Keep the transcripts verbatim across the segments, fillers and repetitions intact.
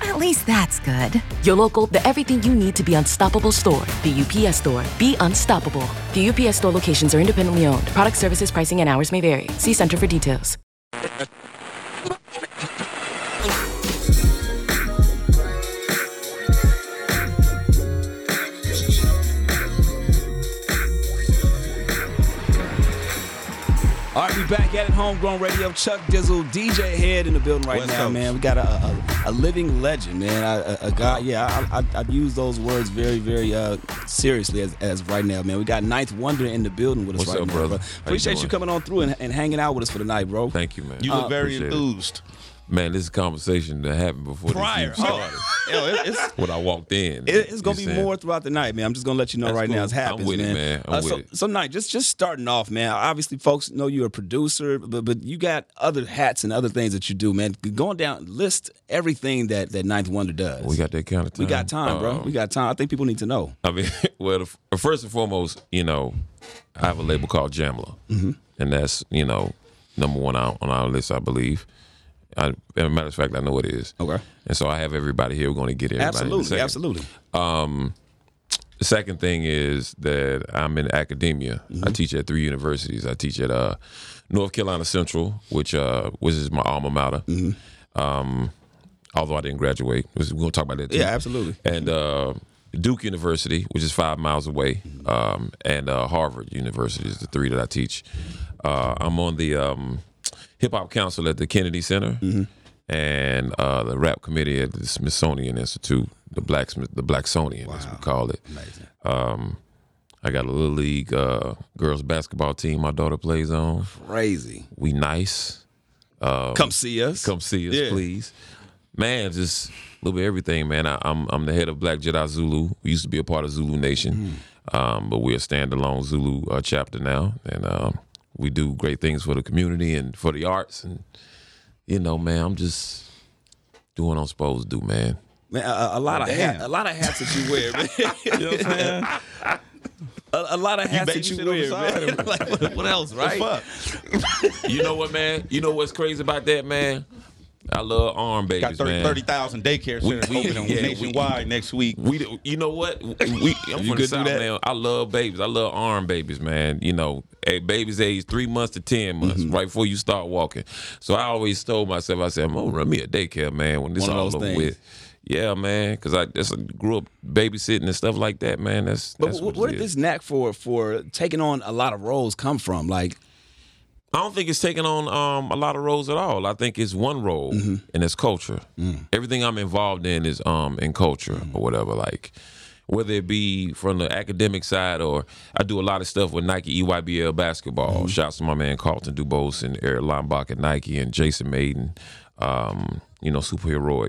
At least that's good. Your local, the everything you need to be unstoppable store. The U P S Store. Be unstoppable. The U P S Store locations are independently owned. Product services, pricing, and hours may vary. See Center for details. All right, we back at it, Homegrown Radio. Chuck Dizzle, D J Head in the building right West now, Coast. Man. We got a, a, a living legend, man. A, a guy, yeah, I, I, I use those words very, very uh, seriously as, as right now, man. We got ninth Wonder in the building with us. What's right up, now, brother? Bro. Appreciate you, you coming on through and, and hanging out with us for the night, bro. Thank you, man. You look uh, very enthused. It. Man, this is a conversation that happened before prior. This started. Oh. Yo, it's, when I walked in. It, it's going to be saying? More throughout the night, man. I'm just going to let you know that's right cool. now it's happening, man. I'm with man. it, man. I'm uh, with so, it. So, Knight, just, just starting off, man. Obviously, folks know you're a producer, but but you got other hats and other things that you do, man. Going down, list everything that, that ninth Wonder does. We got that kind of time. We got time, bro. Um, we got time. I think people need to know. I mean, well, the, first and foremost, you know, I have a label called Jamla, mm-hmm. and that's, you know, number one on, on our list, I believe. I, as a matter of fact, I know it is. Okay. And so I have everybody here. We're going to get everybody. Absolutely, absolutely. Um, the second thing is that I'm in academia. Mm-hmm. I teach at three universities. I teach at uh, North Carolina Central, which uh, which is my alma mater. Mm-hmm. Um, although I didn't graduate, we're going to talk about that too. Yeah, absolutely. And uh, Duke University, which is five miles away, um, and uh, Harvard University is the three that I teach. Uh, I'm on the um, Hip Hop Council at the Kennedy Center, mm-hmm. and uh, the Rap Committee at the Smithsonian Institute, the Black the Blacksonian, wow. as we call it. Um, I got a little league uh, girls basketball team my daughter plays on. Crazy. We nice. Um, come see us. Come see us, yeah. please. Man, just a little bit of everything, man. I, I'm I'm the head of Black Jedi Zulu. We used to be a part of Zulu Nation, mm. um, but we're a standalone Zulu uh, chapter now, and. Um, We do great things for the community and for the arts. And, you know, man, I'm just doing what I'm supposed to do, man. Man, a, a lot oh, of hats, a lot of hats that you wear, man. You know what I'm saying? A, a lot of hats you that you, you wear, man. Like, what, what else, right? Fuck? You know what, man? You know what's crazy about that, man? I love arm babies, got thirty, man. Got thirty thousand daycare centers we, we, opening yeah, nationwide we, next week. We, you know what? We, we, I'm you from the South, man. I love babies. I love arm babies, man. You know, hey, babies age three months to ten months, mm-hmm. right before you start walking. So I always told myself, I said, I'm going to run me a daycare, man, when this all over things. With. Yeah, man, because I that's, grew up babysitting and stuff like that, man. That's, but that's what where did this knack for for taking on a lot of roles come from? Like, I don't think it's taking on um, a lot of roles at all. I think it's one role, mm-hmm. and it's culture. Mm. Everything I'm involved in is um, in culture mm. or whatever, like whether it be from the academic side or I do a lot of stuff with Nike E Y B L basketball. Mm-hmm. Shouts to my man Carlton Dubose and Eric Lombach at Nike and Jason Maiden, um, you know, Superheroic.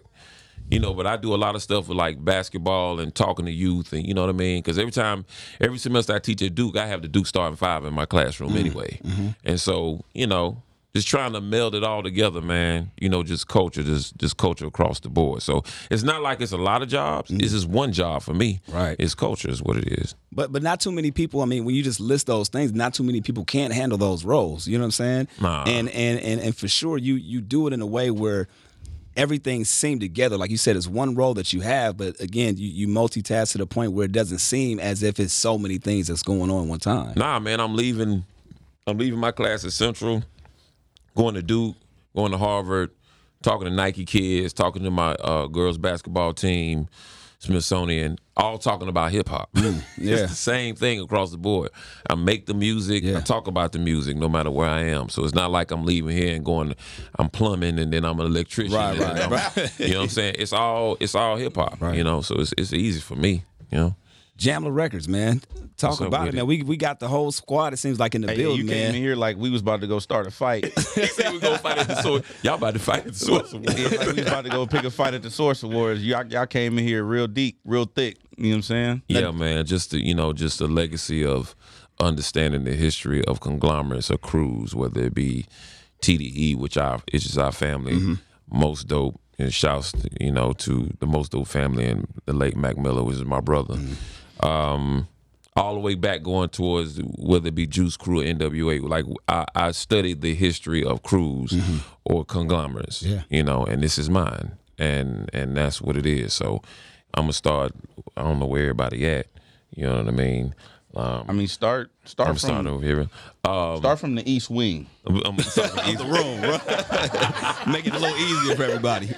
You know, but I do a lot of stuff with, like, basketball and talking to youth and, you know what I mean? Because every time, every semester I teach at Duke, I have the Duke starting five in my classroom mm-hmm. anyway. Mm-hmm. And so, you know, just trying to meld it all together, man. You know, just culture, just just culture across the board. So it's not like it's a lot of jobs. Mm-hmm. It's just one job for me. Right. It's culture is what it is. But but not too many people, I mean, when you just list those things, not too many people can't handle those roles. You know what I'm saying? Nah. And, and, and, and for sure, you you do it in a way where everything seemed together. Like you said, it's one role that you have, but again, you, you multitask to the point where it doesn't seem as if it's so many things that's going on at one time. Nah, man, I'm leaving I'm leaving my class at Central, going to Duke, going to Harvard, talking to Nike kids, talking to my uh, girls basketball team, Smithsonian, all talking about hip-hop. Mm, yeah. It's the same thing across the board. I make the music, yeah. I talk about the music no matter where I am. So it's not like I'm leaving here and going, I'm plumbing and then I'm an electrician. Right, right, right. You know what I'm saying? It's all it's all hip-hop, right. You know, so it's it's easy for me, you know. Jamla Records, man. Talk about it, it, man. We we got the whole squad, it seems like, in the hey, building, man. You came in here like we was about to go start a fight. He said we going to fight at the Source. Y'all about to fight at the Source Awards. It's like we was about to go pick a fight at the Source Awards. Y'all, y'all came in here real deep, real thick. You know what I'm saying? Yeah, that, man. Just the, you know, just the legacy of understanding the history of conglomerates or crews, whether it be T D E, which our it's just our family, mm-hmm. Most Dope, and shouts you know to the Most Dope family and the late Mac Miller, which is my brother. Mm-hmm. Um, all the way back going towards whether it be Juice Crew or N W A, like I, I studied the history of crews mm-hmm. or conglomerates, yeah. you know, and this is mine, and and that's what it is. So I'm gonna start. I don't know where everybody at. You know what I mean? Um, I mean, start start. I'm from, starting over here. Um, start from the east wing. I'm, I'm start from the room, bro. Make it a little easier for everybody.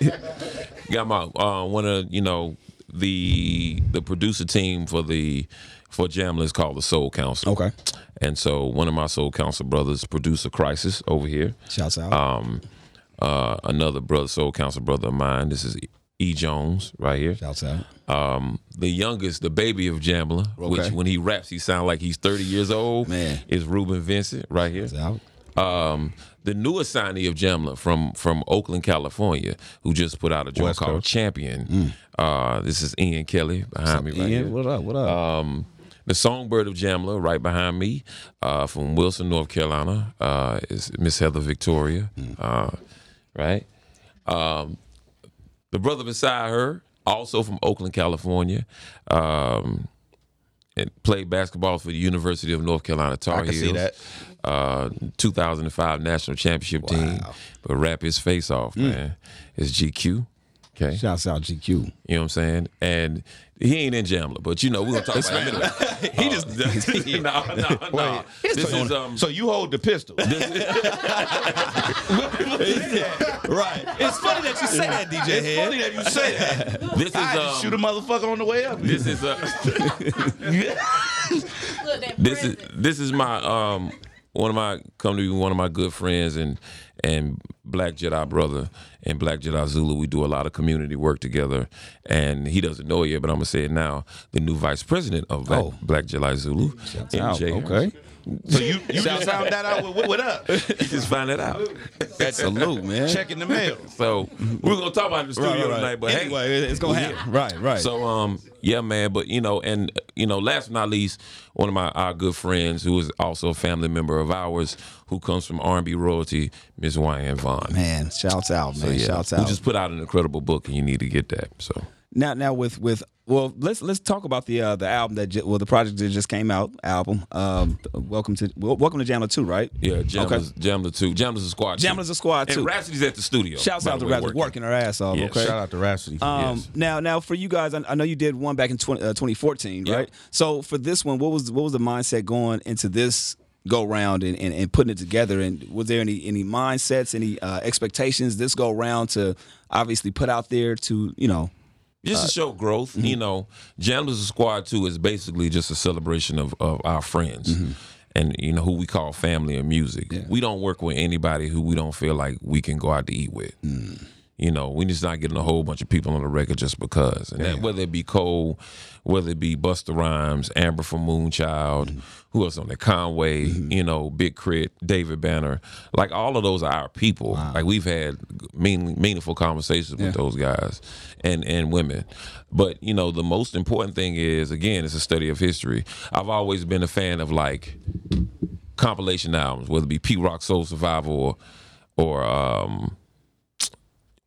Got my uh, one of you know the the producer team for the for Jamla is called the Soul Council. Okay. And so one of my Soul Council brothers, producer Crisis over here. Shouts out. Um, uh, another brother, Soul Council brother of mine. This is E Jones right here. Shouts out. Um, the youngest, the baby of Jamla, okay. which when he raps, he sounds like he's thirty years old. Man, is Ruben Vincent right here. Shouts out. Um, the newest signee of Jamla from from Oakland, California, who just put out a joint called Coast. Champion. Mm. Uh, this is Ian Kelly behind me right Ian? Here. What up? What up? Um, the songbird of Jamla right behind me, uh, from Wilson, North Carolina, uh, is Miss Heather Victoria, mm. uh, right? Um, The brother beside her, also from Oakland, California, um, and played basketball for the University of North Carolina Tar Heels. I can see that. Uh, two thousand five national championship wow. team, but rap his face off, mm. man. It's G Q. Okay. Shouts out G Q. You know what I'm saying? And he ain't in Jamla, but you know, we're going to talk about him anyway. He just, no, no, no. This is, um, so you hold the pistol. This is, right. It's funny that you say that, D J Head. It's funny that you say that. This is, I um, shoot a motherfucker on the way up. This is, uh, this is, this is my, um, one of my, come to you, one of my good friends and, and Black Jedi brother and Black Jedi Zulu, we do a lot of community work together. And he doesn't know it yet, but I'm going to say it now. The new vice president of Black, oh. Black Jedi Zulu. Shouts out. Okay. So you, you just found that out with what up? You just found that out. That's salute, man. Checking the mail. So we're going to talk about it in the studio right, right, right. tonight, but anyway, hey, it's going to happen. Yeah. Right, right. So, um, yeah, man, but, you know, and, you know, last but not least, one of my our good friends who is also a family member of ours who comes from R and B royalty, Miss Wyanne Vaughn. Man, shouts out, man. So, yeah, shouts out. Who just put out an incredible book, and you need to get that, so. Now, now with, with well, let's let's talk about the uh, the album that j- well the project that just came out album. Um, welcome to well, welcome to Jamla two, right? Yeah, Jamla's, okay. Jamla two, Jamla's a squad. Jamla's a squad two. And Rapsody's at the studio. Shouts out to Rapsody, working. working her ass off. Yes. Okay, shout out to Rapsody. Um, yes. now now for you guys, I, I know you did one back in twenty, uh, twenty fourteen, right? Yep. So for this one, what was what was the mindset going into this go round and, and, and putting it together? And was there any any mindsets, any uh, expectations this go round to obviously put out there to you know. Just to show growth, mm-hmm. you know, Jamla's a Squad two is basically just a celebration of, of our friends mm-hmm. and, you know, who we call family and music. Yeah. We don't work with anybody who we don't feel like we can go out to eat with. Mm. You know, we just not getting a whole bunch of people on the record just because. And that, whether it be Cole, whether it be Busta Rhymes, Amber from Moonchild, mm-hmm. who else on there? Conway, mm-hmm. you know, Big Crit, David Banner. Like, all of those are our people. Wow. Like, we've had mean, meaningful conversations yeah. with those guys and, and women. But, you know, the most important thing is, again, it's a study of history. I've always been a fan of, like, compilation albums, whether it be P-Rock Soul Survivor or... or um,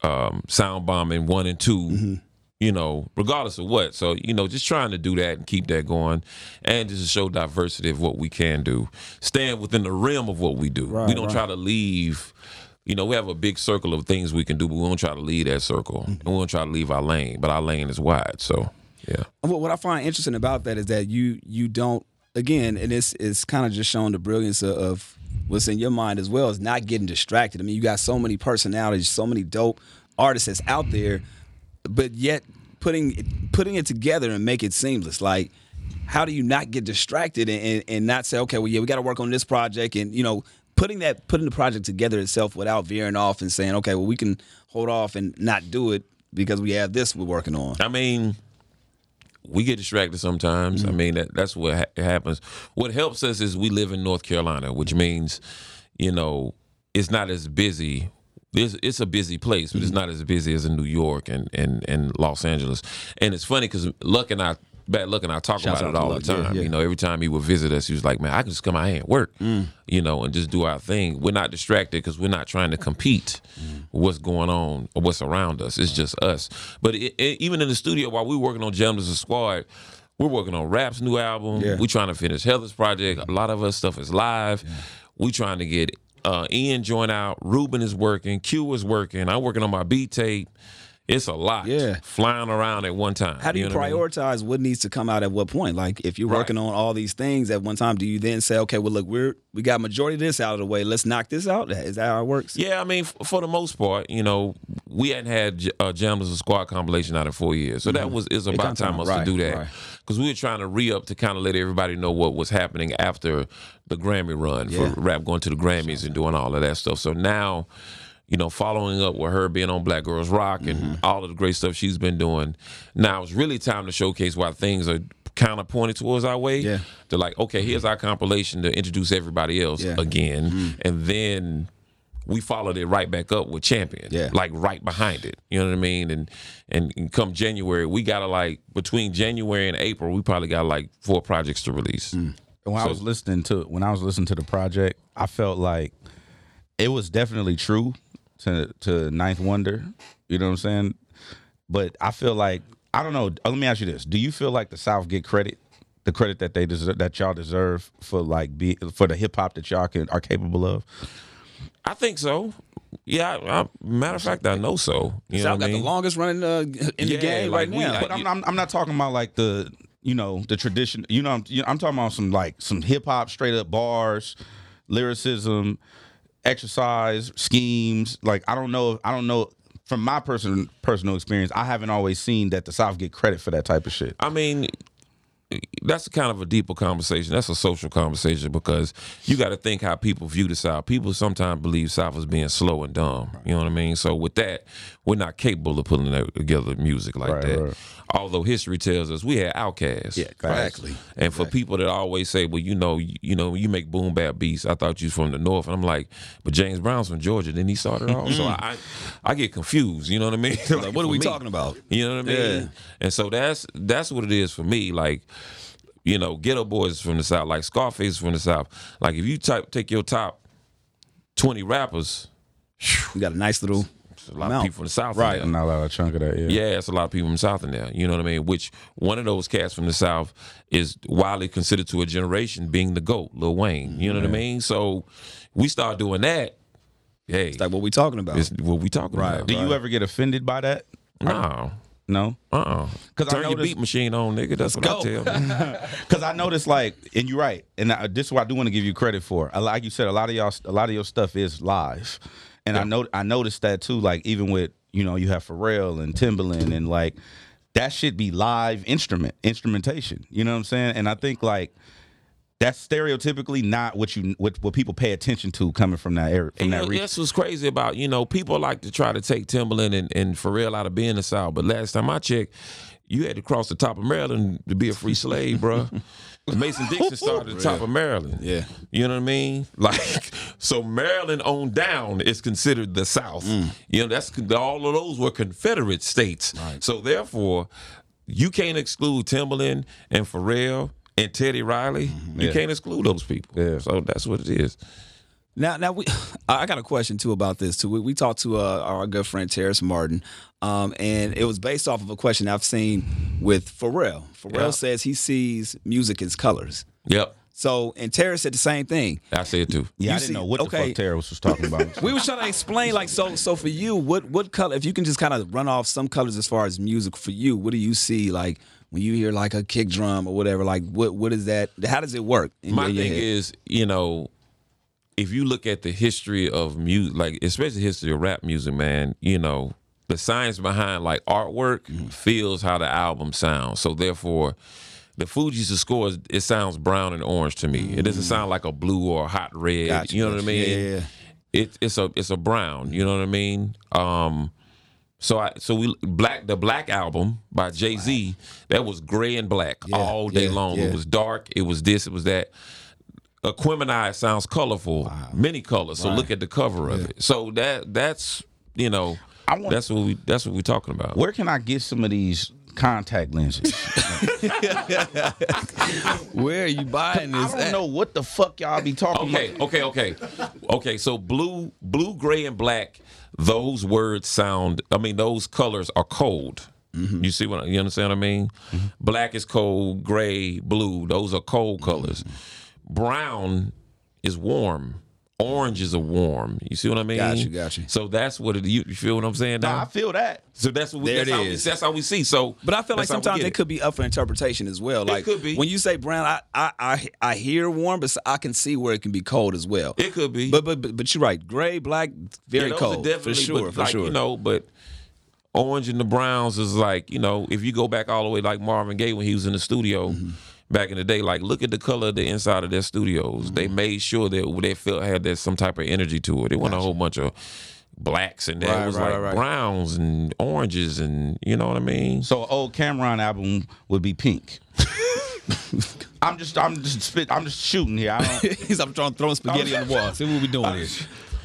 Um, sound bombing one and two, mm-hmm. you know, regardless of what. So, you know, just trying to do that and keep that going and just to show diversity of what we can do. Staying within the realm of what we do. Right, we don't right. try to leave, you know, we have a big circle of things we can do, but we don't try to leave that circle. Mm-hmm. And we don't try to leave our lane, but our lane is wide. So, yeah. What I find interesting about that is that you you don't, again, and it's, it's kind of just showing the brilliance of, of what's in your mind as well is not getting distracted. I mean, you got so many personalities, so many dope artists that's out there, but yet putting putting it together and make it seamless. Like, how do you not get distracted and, and, and not say, okay, well, yeah, we got to work on this project and, you know, putting that putting the project together itself without veering off and saying, okay, well, we can hold off and not do it because we have this we're working on. I mean... We get distracted sometimes. Mm-hmm. I mean, that, that's what ha- happens. What helps us is we live in North Carolina, which means, you know, it's not as busy. It's, it's a busy place, but mm-hmm. it's not as busy as in New York and, and, and Los Angeles. And it's funny because Luck and I bad luck, and I talk Shout about it all luck. the time. Yeah, yeah. You know, every time he would visit us, he was like, man, I can just come out here and work, mm. you know, and just do our thing. We're not distracted because we're not trying to compete mm. with what's going on or what's around us. It's just us. But it, it, even in the studio, while we were working on Jamla's Squad, we're working on Rap's new album. Yeah. We're trying to finish Heather's project. A lot of us stuff is live. Yeah. We're trying to get uh, Ian joined out. Ruben is working. Q is working. I'm working on my beat tape. It's a lot yeah. flying around at one time. How do you, you know prioritize what, I mean? what needs to come out at what point? Like, if you're right. working on all these things at one time, do you then say, okay, well, look, we're, we got majority of this out of the way. Let's knock this out. Is that how it works? Yeah, I mean, for the most part, you know, we hadn't had uh, Jamla's Squad compilation out in four years. So mm-hmm. that was it's about time us right, to do that. Because right. we were trying to re-up to kind of let everybody know what was happening after the Grammy run yeah. for rap going to the Grammys sure. and doing all of that stuff. So now... you know, following up with her being on Black Girls Rock and mm-hmm. all of the great stuff she's been doing. Now it's really time to showcase why things are kind of pointed towards our way. Yeah. They're like, okay, here's our compilation to introduce everybody else yeah. again. Mm-hmm. And then we followed it right back up with Champion, yeah. like right behind it. You know what I mean? And, and and come January, we got to like, between January and April, we probably got like four projects to release. Mm. When so, I was listening to when I was listening to the project, I felt like it was definitely true. To, to ninth Wonder, you know what I'm saying? But I feel like, I don't know, let me ask you this. Do you feel like the South get credit, the credit that they deserve, that y'all deserve for like be, for the hip-hop that y'all can, are capable of? I think so. Yeah, I, I, matter of fact, I know so. You South know what got I mean? the longest running uh, in yeah, the game like right we, now. But I, I'm, I'm, I'm not talking about like the, you know, the tradition. You know, I'm, you know, I'm talking about some like some hip-hop, straight-up bars, lyricism, exercise schemes. Like I don't know I don't know from my person, personal experience, I haven't always seen that the South get credit for that type of shit. I mean, that's kind of a deeper conversation. That's a social conversation, because you got to think how people view the South. People sometimes believe South is being slow and dumb, right. you know what I mean? So with that, we're not capable of putting together music like right, that right. although history tells us we had outcasts. Yeah, exactly. Right? And exactly. for people that always say, well, you know, you, you know, you make boom bap beats, I thought you was from the North. And I'm like, but James Brown's from Georgia, then he started off. So I, I I get confused, you know what I mean? Like, like, what are we me? talking about? You know what I mean? Yeah. And so that's that's what it is for me. Like, you know, Ghetto Boys from the South, like Scarface from the South. Like, if you type take your top twenty rappers, you got a nice little A lot no. of people from the South. Right. And not a lot of chunk of that, yeah. Yeah, it's a lot of people from the South in there. You know what I mean? Which one of those cats from the South is widely considered to a generation being the GOAT, Lil Wayne. You know yeah. what I mean? So we start doing that. Hey. It's like what we talking about. It's what we talking right, about. Do right. you ever get offended by that? No. No? Uh-uh. Turn I noticed, your beat machine on, nigga. That's what go. I tell them. Because I noticed, like, and you're right. And I, this is what I do want to give you credit for. Like you said, a lot of y'all, a lot of your stuff is live. And yeah. I know I noticed that too, like even with, you know, you have Pharrell and Timbaland, and like that should be live instrument, instrumentation. You know what I'm saying? And I think like that's stereotypically not what you what, what people pay attention to coming from that area. From and that you know, region. That's what's crazy about, you know, people like to try to take Timbaland and, and Pharrell out of being the South, but last time I checked, you had to cross the top of Maryland to be a free slave, bro. Mason Dixon started at the top of Maryland. Yeah. You know what I mean? Like, so Maryland on down is considered the South. Mm. You know, that's all of those were Confederate states. Right. So therefore, you can't exclude Timbaland and Pharrell and Teddy Riley. Mm-hmm. You yeah. can't exclude those people. Yeah. So that's what it is. Now, now we, I got a question, too, about this, too. We, we talked to uh, our good friend, Terrence Martin, um, and it was based off of a question I've seen with Pharrell. Pharrell yep. says he sees music as colors. Yep. So, and Terrence said the same thing. I said it, too. Yeah, you I see, didn't know what okay. the fuck Terrence was talking about. We were trying to explain, like, so so for you, what, what color, if you can just kind of run off some colors as far as music for you, what do you see, like, when you hear, like, a kick drum or whatever, like, what what is that? How does it work? My thing head? is, you know, if you look at the history of music, like especially the history of rap music, man, you know, the science behind like artwork mm-hmm. feels how the album sounds. So therefore, the Fugees, the score, it sounds brown and orange to me. Mm-hmm. It doesn't sound like a blue or a hot red. Gotcha. You know what I mean? Yeah. It, it's a it's a brown. You know what I mean? Um, so I so we black the Black Album by Jay-Z, that was gray and black yeah, all day yeah, long. Yeah. It was dark. It was this. It was that. Aquemini sounds colorful, wow. many colors. So right. look at the cover of yeah. it. So that that's you know I wanna, that's what we that's what we're talking about. Where can I get some of these contact lenses. Where are you buying this? I don't at? know what the fuck y'all be talking okay, about. Okay, okay, okay. Okay, so blue, blue, gray, and black, those words sound, I mean, those colors are cold. Mm-hmm. You see what, you understand what I mean? Mm-hmm. Black is cold, gray, blue, those are cold colors. Mm-hmm. Brown is warm. Oranges are warm. You see what I mean? Got you, got you. So that's what it, you, you feel what I'm saying now? Nah, I feel that. So that's what we, there that's it how is. We, that's how we see. So, but I feel like sometimes it could be up for interpretation as well. It like could be. When you say brown, I, I I I hear warm, but I can see where it can be cold as well. It could be. But but but, but you're right. Gray, black, very yeah, cold for sure. For like, sure. You know, but orange and the browns is like, you know, if you go back all the way like Marvin Gaye when he was in the studio. Mm-hmm. Back in the day, like, look at the color of the inside of their studios. Mm-hmm. They made sure that they felt had that some type of energy to it. It wasn't gotcha. a whole bunch of blacks and that. Right, it was right, like right. browns and oranges and, you know what I mean? So an old Cameron album would be pink. I'm just I'm just spit, I'm just shooting here. I don't, I'm trying to throw spaghetti on the wall. See what we doing here.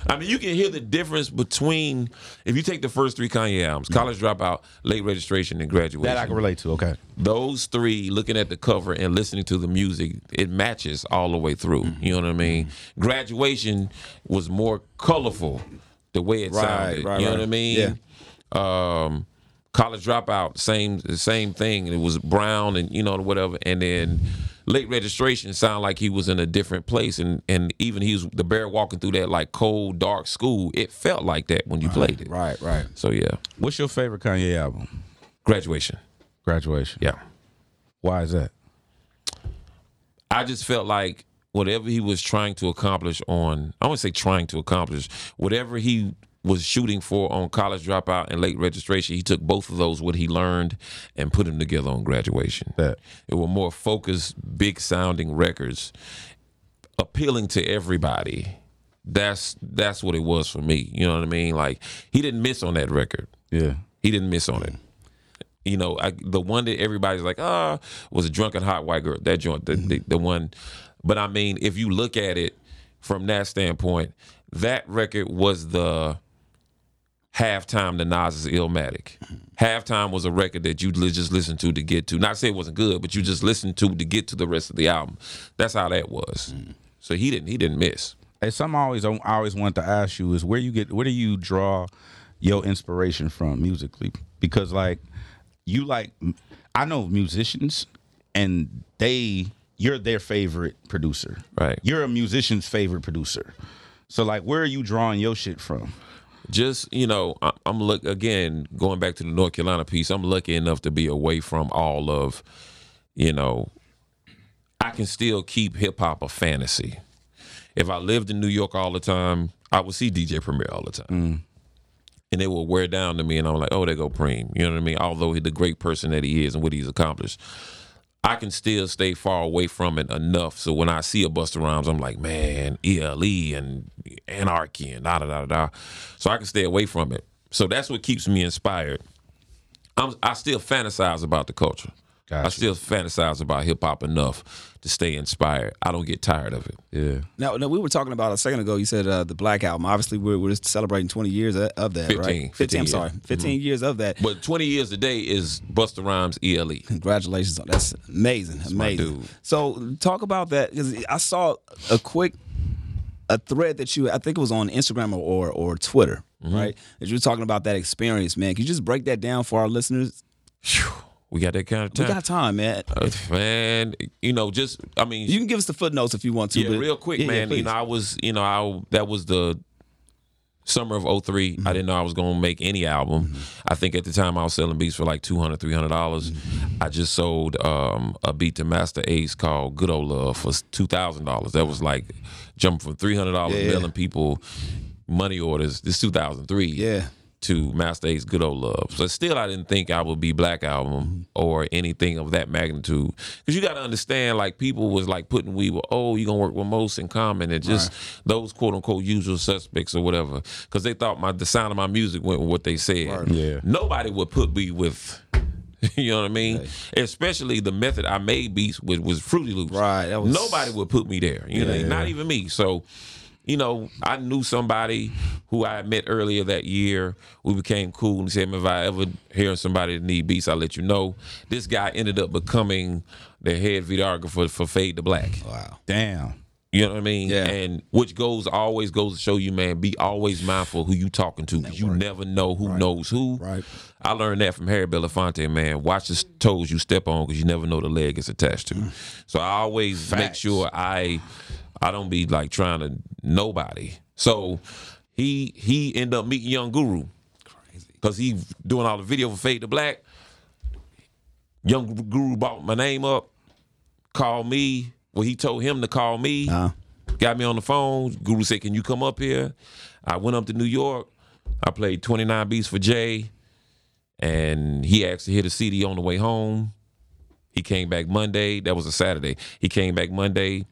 I mean, you can hear the difference between, if you take the first three Kanye albums, College Dropout, Late Registration, and Graduation. That I can relate to, okay. Those three, looking at the cover and listening to the music, it matches all the way through. Mm-hmm. You know what I mean? Graduation was more colorful the way it right, sounded. Right, you know right. what I mean? Yeah. Um, College Dropout, same same thing. It was brown and, you know, whatever. And then Late Registration sound like he was in a different place, and, and even he was the bear walking through that like cold, dark school. It felt like that when you right, played it. Right, right. So yeah. What's your favorite Kanye album? Graduation. Graduation. Yeah. Why is that? I just felt like whatever he was trying to accomplish on, I wouldn't say trying to accomplish, whatever he was shooting for on College Dropout and Late Registration, he took both of those, what he learned, and put them together on Graduation. Yeah. It were more focused, big-sounding records, appealing to everybody. That's that's what it was for me. You know what I mean? Like, he didn't miss on that record. Yeah. He didn't miss on it. You know, I, the one that everybody's like, ah, was a Drunken Hot White Girl, that joint, the, mm-hmm. the, the one. But, I mean, if you look at it from that standpoint, that record was the halftime to Nas's Illmatic. Halftime was a record that you just listened to to get to. Not to say it wasn't good, but you just listened to to get to the rest of the album. That's how that was. Mm. So he didn't he didn't miss. And something I always I always wanted to ask you is where you get where do you draw your inspiration from musically? Because like you like I know musicians and they you're their favorite producer. Right. You're a musician's favorite producer. So like where are you drawing your shit from? Just, you know, I'm look again, going back to the North Carolina piece, I'm lucky enough to be away from all of, you know, I can still keep hip-hop a fantasy. If I lived in New York all the time, I would see D J Premier all the time. Mm. And they would wear down to me, and I'm like, oh, there go Preem. You know what I mean? Although he's the great person that he is and what he's accomplished, I can still stay far away from it enough so when I see a Busta Rhymes, I'm like, man, E L E and Anarchy and da-da-da-da. So I can stay away from it. So that's what keeps me inspired. I'm, I still fantasize about the culture. Gotcha. I still fantasize about hip-hop enough to stay inspired. I don't get tired of it. Yeah. Now, now we were talking about a second ago, you said uh, the Black Album. Obviously, we're, we're celebrating twenty years of that, fifteen, right? fifteen. fifteen, I'm sorry. fifteen mm-hmm. years of that. But twenty years today is Busta Rhymes E L E. Congratulations. On That's amazing. That's amazing. My dude. So talk about that, because I saw a quick a thread that you, I think it was on Instagram or, or, or Twitter, mm-hmm. right? That you were talking about that experience, man. Can you just break that down for our listeners? Whew. We got that kind of time. We got time, man. Uh, man, you know, just, I mean. You can give us the footnotes if you want to. Yeah, but real quick, yeah, man. Yeah, you know, I was, you know, I that was the summer of oh three. Mm-hmm. I didn't know I was going to make any album. Mm-hmm. I think at the time I was selling beats for like two hundred dollars, three hundred dollars. Mm-hmm. I just sold um, a beat to Master Ace called Good Old Love for two thousand dollars. That was like jumping from three hundred dollars yeah, billing yeah. people money orders. This two thousand three. Yeah. To Master Ace, Good Old Love. So still I didn't think I would be Black Album or anything of that magnitude. Because you got to understand, like, people was, like, putting we were, oh, you going to work with Merce and Common and just right. those, quote-unquote, usual suspects or whatever. Because they thought my the sound of my music went with what they said. Right. Yeah. Nobody would put me with... You know what I mean? Right. Especially the method I made beats with was Fruity Loops. Right. That was... Nobody would put me there. You yeah, know, yeah. Not even me. So... you know, I knew somebody who I met earlier that year. We became cool and said, if I ever hear somebody that need beats, I'll let you know. This guy ended up becoming the head videographer for Fade to Black. Wow. Damn. You know what I mean? Yeah. And which goes always goes to show you, man, be always mindful who you talking to. Network. You never know who right. knows who. Right. I learned that from Harry Belafonte, man. Watch the toes you step on because you never know the leg it's attached to. Mm. So I always Facts. make sure I I don't be like trying to nobody. So he he ended up meeting Young Guru. Crazy. Because he doing all the video for Fade to Black. Young Guru bought my name up, called me. Well, he told him to call me, uh-huh. got me on the phone. Guru said, can you come up here? I went up to New York. I played twenty-nine beats for Jay, and he asked to hit a C D on the way home. He came back Monday. That was a Saturday. He came back Monday.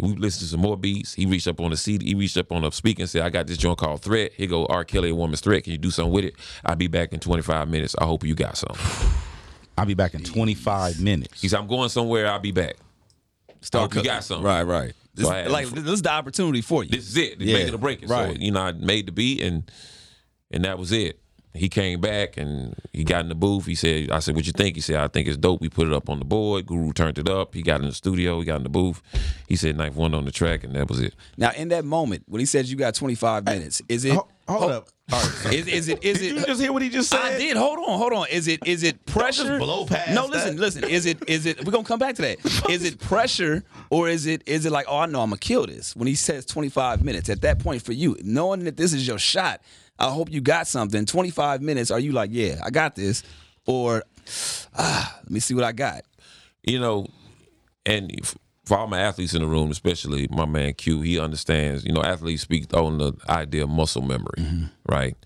We listened to some more beats. He reached up on the C D. He reached up on the speaker and said, I got this joint called Threat. Here go R. Kelly, a woman's threat. Can you do something with it? I'll be back in twenty-five minutes. I hope you got something. I'll be back in twenty-five minutes. He said, I'm going somewhere. I'll be back. Start, you got something. Right, right. This, so like, this is the opportunity for you. This is it. This yeah. Make it or break it. Right. So, you know, I made the beat, and and that was it. He came back, and he got in the booth. He said, I said, what you think? He said, I think it's dope. We put it up on the board. Guru turned it up. He got in the studio. He got in the booth. He said, ninth Wonder on the track, and that was it. Now, in that moment, when he said you got twenty-five minutes, is it... Ho- hold ho- up. All right. Is, is it? Is did it? You just hear what he just said? I did. Hold on. Hold on. Is it? Is it pressure? Don't just blow past no, listen. That. Listen. Is it? Is it? We're gonna come back to that. Is it pressure or is it? Is it like, oh, I know I'm gonna kill this? When he says twenty-five minutes, at that point for you, knowing that this is your shot, I hope you got something. twenty-five minutes. Are you like, yeah, I got this, or ah, let me see what I got? You know, and for all my athletes in the room, especially my man Q, he understands, you know, athletes speak on the idea of muscle memory, mm-hmm. right?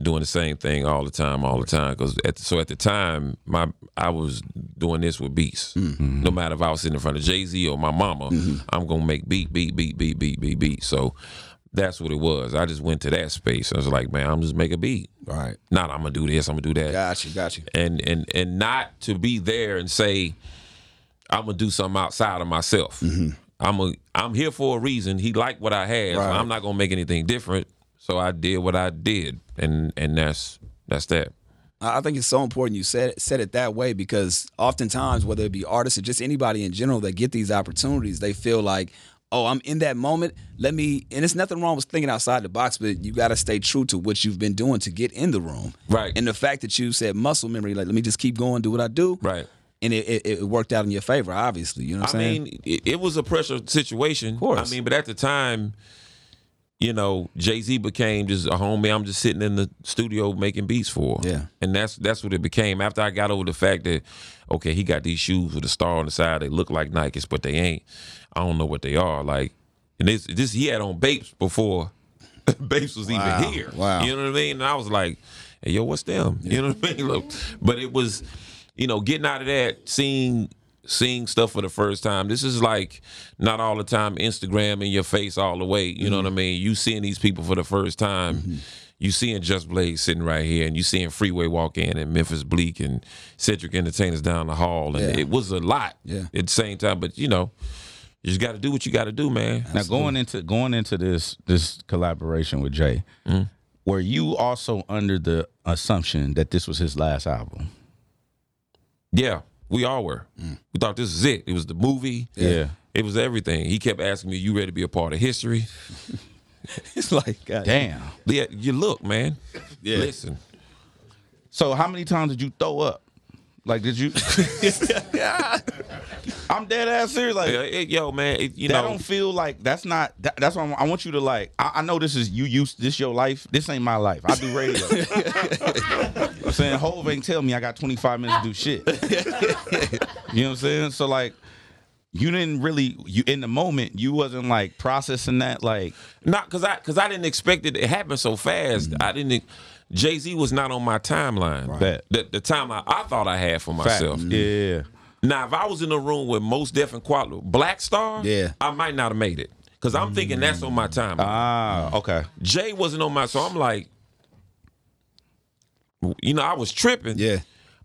Doing the same thing all the time, all the time. Cause at the, so at the time, my I was doing this with beats. Mm-hmm. No matter if I was sitting in front of Jay-Z or my mama, mm-hmm. I'm going to make beat, beat, beat, beat, beat, beat, beat. So that's what it was. I just went to that space. I was like, man, I'm just make a beat. Right. Not I'm going to do this, I'm going to do that. Gotcha, gotcha. And, and, and not to be there and say, I'm gonna do something outside of myself. Mm-hmm. I'm a, I'm here for a reason. He liked what I had. Right. So I'm not gonna make anything different. So I did what I did, and and that's that's that. I think it's so important you said said it that way, because oftentimes, whether it be artists or just anybody in general that get these opportunities, they feel like, oh, I'm in that moment. Let me, and it's nothing wrong with thinking outside the box, but you got to stay true to what you've been doing to get in the room. Right. And the fact that you said muscle memory, like let me just keep going, do what I do. Right. And it, it, it worked out in your favor, obviously. You know what I'm saying? I mean, it, it was a pressure situation. Of course. I mean, but at the time, you know, Jay-Z became just a homie I'm just sitting in the studio making beats for. Yeah. And that's that's what it became. After I got over the fact that, okay, he got these shoes with a star on the side. They look like Nikes, but they ain't. I don't know what they are. Like, and this, this he had on Bapes before Bapes was wow. even here. Wow. You know what I mean? And I was like, hey, yo, what's them? Yeah. You know what I mean? Look, but it was... You know, getting out of that, seeing seeing stuff for the first time. This is like not all the time Instagram in your face all the way. You mm-hmm. know what I mean? You seeing these people for the first time. Mm-hmm. You seeing Just Blaze sitting right here, and you seeing Freeway walk in, and Memphis Bleak, and Cedric Entertainers down the hall. And yeah. it was a lot yeah. at the same time. But you know, you just got to do what you got to do, man. Now Absolutely. going into going into this this collaboration with Jay, mm-hmm. were you also under the assumption that this was his last album? Yeah, we all were. Mm. We thought this is it. It was the movie. Yeah. It was everything. He kept asking me, you ready to be a part of history? It's like, God damn. Yeah, you look, man. Yeah. Listen. So how many times did you throw up? Like, did you? I'm dead ass serious. Like, yeah, it, yo, man, it, you that know, don't feel like that's not. That, that's why I'm, I want you to like. I, I know this is you used this your life. This ain't my life. I do radio. I'm saying Hov ain't tell me I got twenty-five minutes to do shit. You know what I'm saying? So like, you didn't really. You in the moment, you wasn't like processing that. Like, not because I because I didn't expect it to happen so fast. Mm-hmm. I didn't. Jay-Z was not on my timeline. Right. The, the time I, I thought I had for myself. Fact. Yeah. Now, if I was in a room with Mos Def and Quatlo, Black Star, yeah. I might not have made it. Because I'm mm. thinking that's on my timeline. Ah, okay. Jay wasn't on my, so I'm like, you know, I was tripping. Yeah.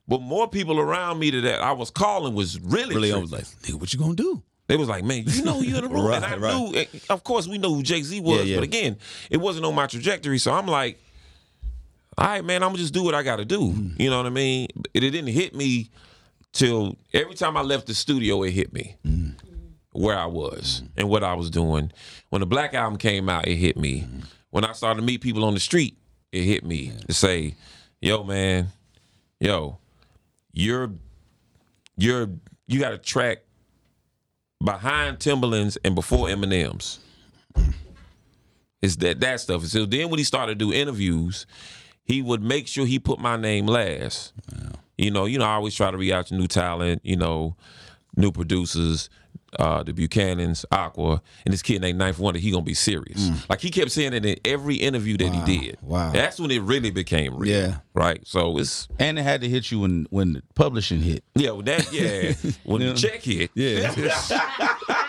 But more people around me to that I was calling was really, really tripping. I was like, nigga, what you going to do? They was like, man, you know you're the root. right, and I right. knew, and of course, we know who Jay-Z was. Yeah, yeah. But again, it wasn't on my trajectory. So I'm like, all right, man, I'm going to just do what I got to do. Mm. You know what I mean? It, it didn't hit me till every time I left the studio, it hit me mm. where I was mm. and what I was doing. When the Black Album came out, it hit me. Mm. When I started to meet people on the street, it hit me yeah. to say, yo, man, yo, you're, you're, you got to track behind Timbaland's and before Eminem's. It's that that stuff. So then when he started to do interviews, he would make sure he put my name last. Wow. You know, you know, I always try to reach out to new talent, you know, new producers, uh, the Buchanans, Aqua, and this kid named ninth Wonder, he gonna be serious. Mm. Like he kept saying it in every interview that wow. he did. Wow. That's when it really became real. Yeah. Right. So it's and it had to hit you when when the publishing hit. Yeah, well that yeah. when yeah. the check hit. Yeah.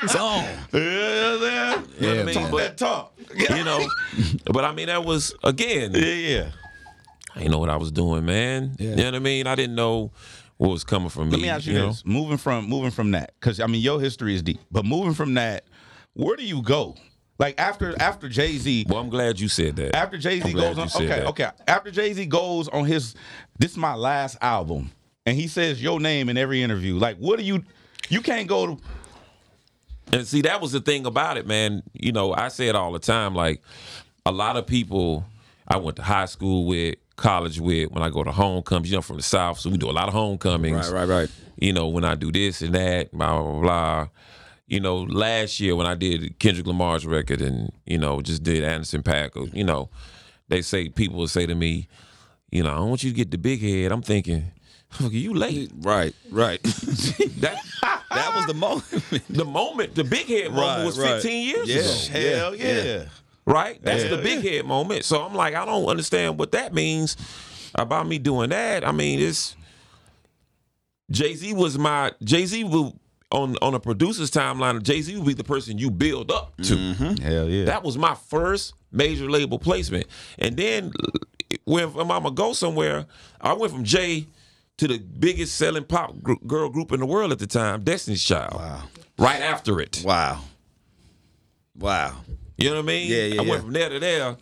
It's on. Yeah, yeah. You know yeah, I mean? Talk but, that talk. You know. But I mean that was again. Yeah, yeah. I didn't know what I was doing, man. Yeah. You know what I mean? I didn't know what was coming from me. Let me ask you, you this. Know? Moving from moving from that, because, I mean, your history is deep. But moving from that, where do you go? Like, after after Jay-Z. Well, I'm glad you said that. After Jay-Z goes on. Okay, that. okay. After Jay-Z goes on his, this is my last album, and he says your name in every interview. Like, what do you, you can't go to. And see, that was the thing about it, man. You know, I say it all the time. Like, a lot of people I went to high school with, college with, when I go to homecomings, you know, from the South, so we do a lot of homecomings. Right, right, right. You know, when I do this and that, blah, blah, blah. You know, last year when I did Kendrick Lamar's record and, you know, just did Anderson .Paak, you know, they say, people will say to me, you know, I don't want you to get the big head. I'm thinking, fuck, you late. Right, right. that that was the moment. The moment, the big head moment right, was right. fifteen years yeah. ago. Hell yeah. yeah. yeah. Right? That's yeah, the big yeah. head moment. So I'm like, I don't understand what that means about me doing that. I mean, it's Jay-Z was my Jay-Z will on on a producer's timeline, Jay-Z will be the person you build up to. Mm-hmm. Hell yeah. That was my first major label placement. And then when I'm gonna go somewhere, I went from Jay to the biggest selling pop gr- girl group in the world at the time, Destiny's Child. Wow. Right after it. Wow. Wow. You know what I mean? Yeah, yeah, I went yeah. from there to there,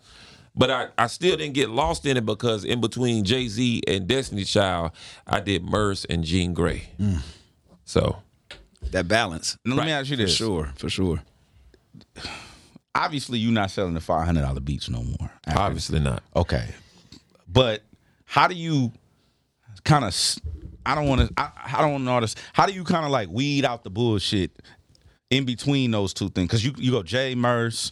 but I, I still didn't get lost in it because in between Jay-Z and Destiny's Child, I did Merce and Jean Grey. Mm. So. That balance. Now, right. Let me ask you this. For sure, for sure. Obviously, you're not selling the five hundred dollars beats no more. After. Obviously not. Okay. But how do you kind of, I don't want to, I, I don't know this, how do you kind of like weed out the bullshit in between those two things? Because you, you go Jay, Merce,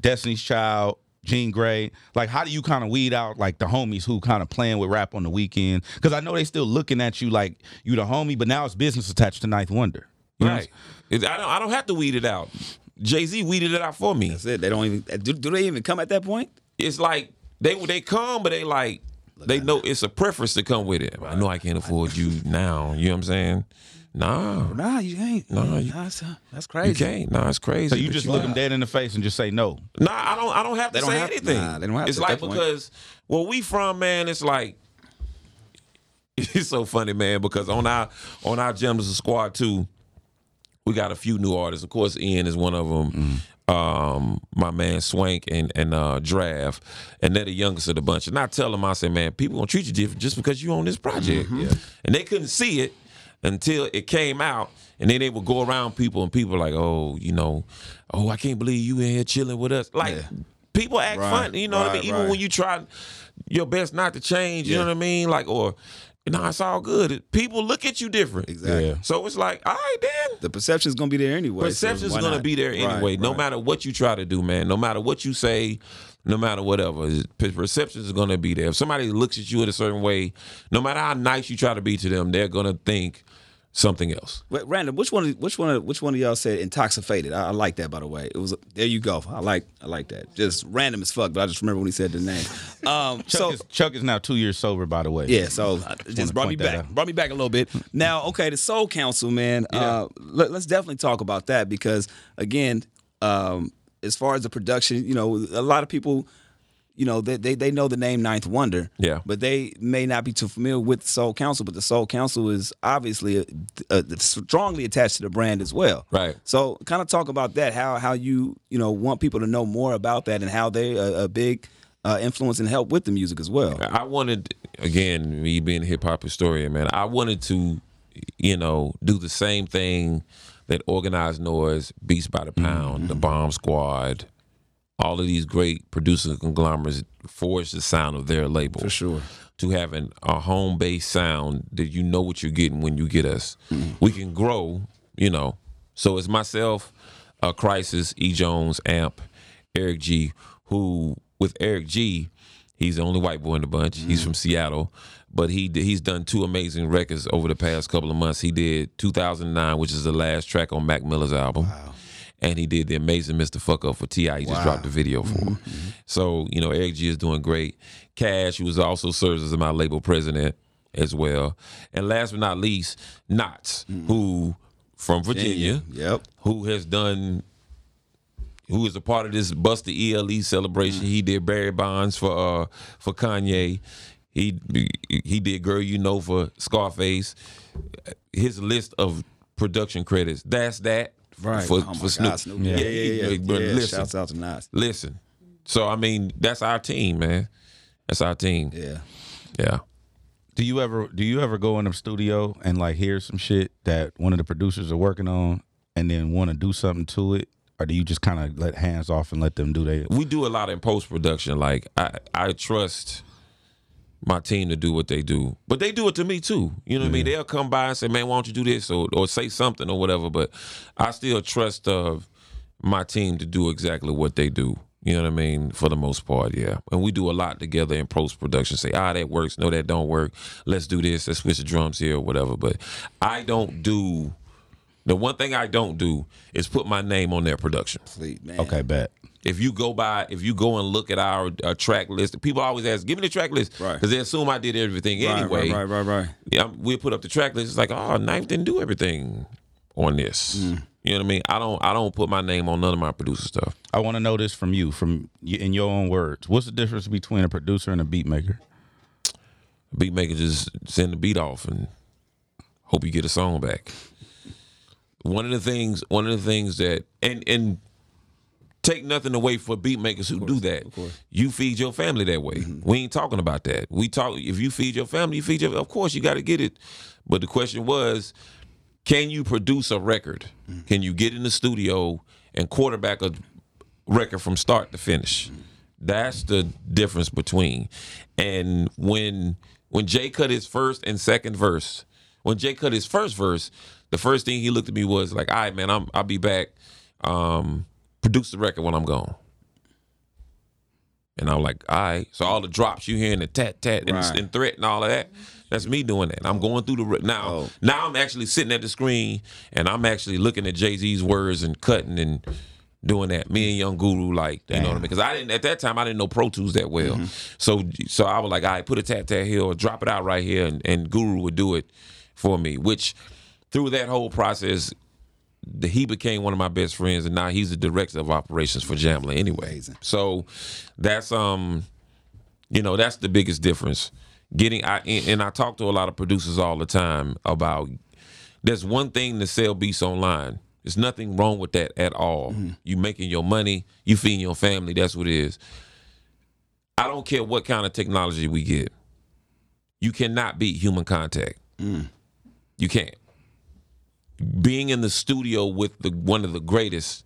Destiny's Child, Jean Grey. Like, how do you kind of weed out, like, the homies who kind of playing with rap on the weekend? Because I know they still looking at you like you the homie, but now it's business attached to ninth Wonder. You right. Know I, don't, I don't have to weed it out. Jay-Z weeded it out for me. That's it. They don't even, do, do they even come at that point? It's like, they they come, but they like, Look they know that. It's a preference to come with it. Right. I know I can't afford you now. You know what I'm saying? Nah. Nah, you ain't. Nah, you, nah that's, that's crazy. You can't. Nah, it's crazy. So you just you look them dead in the face and just say no. Nah, I don't I don't have to they say have anything. To, nah, they don't have it's to. It's like because where we from, man, it's like it's so funny, man, because on our on our Jamla squad too, we got a few new artists. Of course, Ian is one of them. Mm. Um, my man Swank and and uh, Draft, and they're the youngest of the bunch. And I tell them, I say, man, people gonna treat you different just because you on this project. Mm-hmm. Yeah. And they couldn't see it until it came out, and then they would go around people, and people were like, oh, you know, oh, I can't believe you in here chilling with us. Like, yeah. people act right, funny, you know right, what I mean? Even right. when you try your best not to change, you yeah. know what I mean? Like, or, no, nah, it's all good. People look at you different. Exactly. Yeah. So it's like, all right, then. The perception's going to be there anyway. Perception's so going to be there anyway, right, no right. matter what you try to do, man. No matter what you say, no matter whatever, perception is going to be there. If somebody looks at you in a certain way, no matter how nice you try to be to them, they're going to think something else. Wait, Random, which one? Which one? Which one of y'all said intoxicated? I, I like that, by the way. It was there. You go. I like. I like that. Just random as fuck, but I just remember when he said the name. Um, Chuck, so, is, Chuck is now two years sober, by the way. Yeah. So I just, just brought me back. Out. Brought me back a little bit. Now, okay, the Soul Council, man. Yeah. Uh, let, let's definitely talk about that because again. Um, As far as the production, you know, a lot of people, you know, they, they they know the name ninth Wonder, yeah, but they may not be too familiar with Soul Council. But the Soul Council is obviously a, a, strongly attached to the brand as well, right? So, kind of talk about that, how how you you know want people to know more about that and how they are a big uh, influence and help with the music as well. I wanted, again, me being a hip hop historian, man, I wanted to, you know, do the same thing that Organized Noise, Beats by the Pound, mm-hmm. the Bomb Squad, all of these great producer conglomerates forged the sound of their label. For sure. To having a home-based sound that you know what you're getting when you get us. Mm. We can grow, you know. So it's myself, uh, Crisis, E Jones, Amp, Eric G., who, with Eric G., he's the only white boy in the bunch. Mm. He's from Seattle. But he he's done two amazing records over the past couple of months. He did two thousand nine, which is the last track on Mac Miller's album. Wow. And he did the amazing Mister Fuck Up for T I He wow. just dropped the video for him. Mm-hmm. So, you know, Eric G is doing great. Cash, who also serves as my label president as well. And last but not least, Knotts, mm-hmm. who from Virginia, Virginia, yep, who has done, who is a part of this Busta E L E celebration. Mm-hmm. He did Barry Bonds for uh, for Kanye. He he did Girl You Know for Scarface. His list of production credits, that's that. Right. For, oh for Snoop. God, Snoop. Yeah, yeah, yeah. yeah, yeah. yeah listen, shouts out to Nas. Listen. So, I mean, that's our team, man. That's our team. Yeah. Yeah. Do you ever do you ever go in the studio and, like, hear some shit that one of the producers are working on and then want to do something to it? Or do you just kind of let hands off and let them do their... We do a lot in post-production. Like, I, I trust my team to do what they do. But they do it to me, too. You know what mm. I mean? They'll come by and say, man, why don't you do this? Or, or say something or whatever. But I still trust uh, my team to do exactly what they do. You know what I mean? For the most part, yeah. And we do a lot together in post-production. Say, ah, that works. No, that don't work. Let's do this. Let's switch the drums here or whatever. But I don't do... The one thing I don't do is put my name on their production. Sweet, man. Okay, bet. If you go by, if you go and look at our, our track list, people always ask, give me the track list. Right. Because they assume I did everything right, anyway. Right, right, right, right. Yeah, we put up the track list. It's like, oh, Ninth didn't do everything on this. Mm. You know what I mean? I don't I don't put my name on none of my producer stuff. I want to know this from you, from in your own words. What's the difference between a producer and a beat maker? A beat maker just send the beat off and hope you get a song back. One of the things, one of the things that, and, and, take nothing away for beat makers who course, do that. You feed your family that way. Mm-hmm. We ain't talking about that. We talk. If you feed your family, you feed your. Of course, you got to get it. But the question was, can you produce a record? Mm-hmm. Can you get in the studio and quarterback a record from start to finish? Mm-hmm. That's the difference between. And when when Jay cut his first and second verse, when Jay cut his first verse, the first thing he looked at me was like, "All right, man, I'm I'll be back." Um, Produce the record when I'm gone. And I'm like, all right. So all the drops you hear in the tat, tat, and, right. and threat and all of that, that's me doing that. I'm going through the re- now. Oh. Now I'm actually sitting at the screen and I'm actually looking at Jay-Z's words and cutting and doing that. Me and Young Guru, like, you Damn. know what I mean? Because I didn't at that time I didn't know Pro Tools that well. Mm-hmm. So so I was like, all right, put a tat, tat here or drop it out right here, and, and Guru would do it for me. Which through that whole process, he became one of my best friends, and now he's the director of operations for Jamla anyway. Amazing. So that's, um, you know, that's the biggest difference. Getting, I and I talk to a lot of producers all the time about there's one thing to sell beats online. There's nothing wrong with that at all. Mm-hmm. You making your money, you feeding your family, that's what it is. I don't care what kind of technology we get. You cannot beat human contact. Mm. You can't. Being in the studio with the one of the greatest,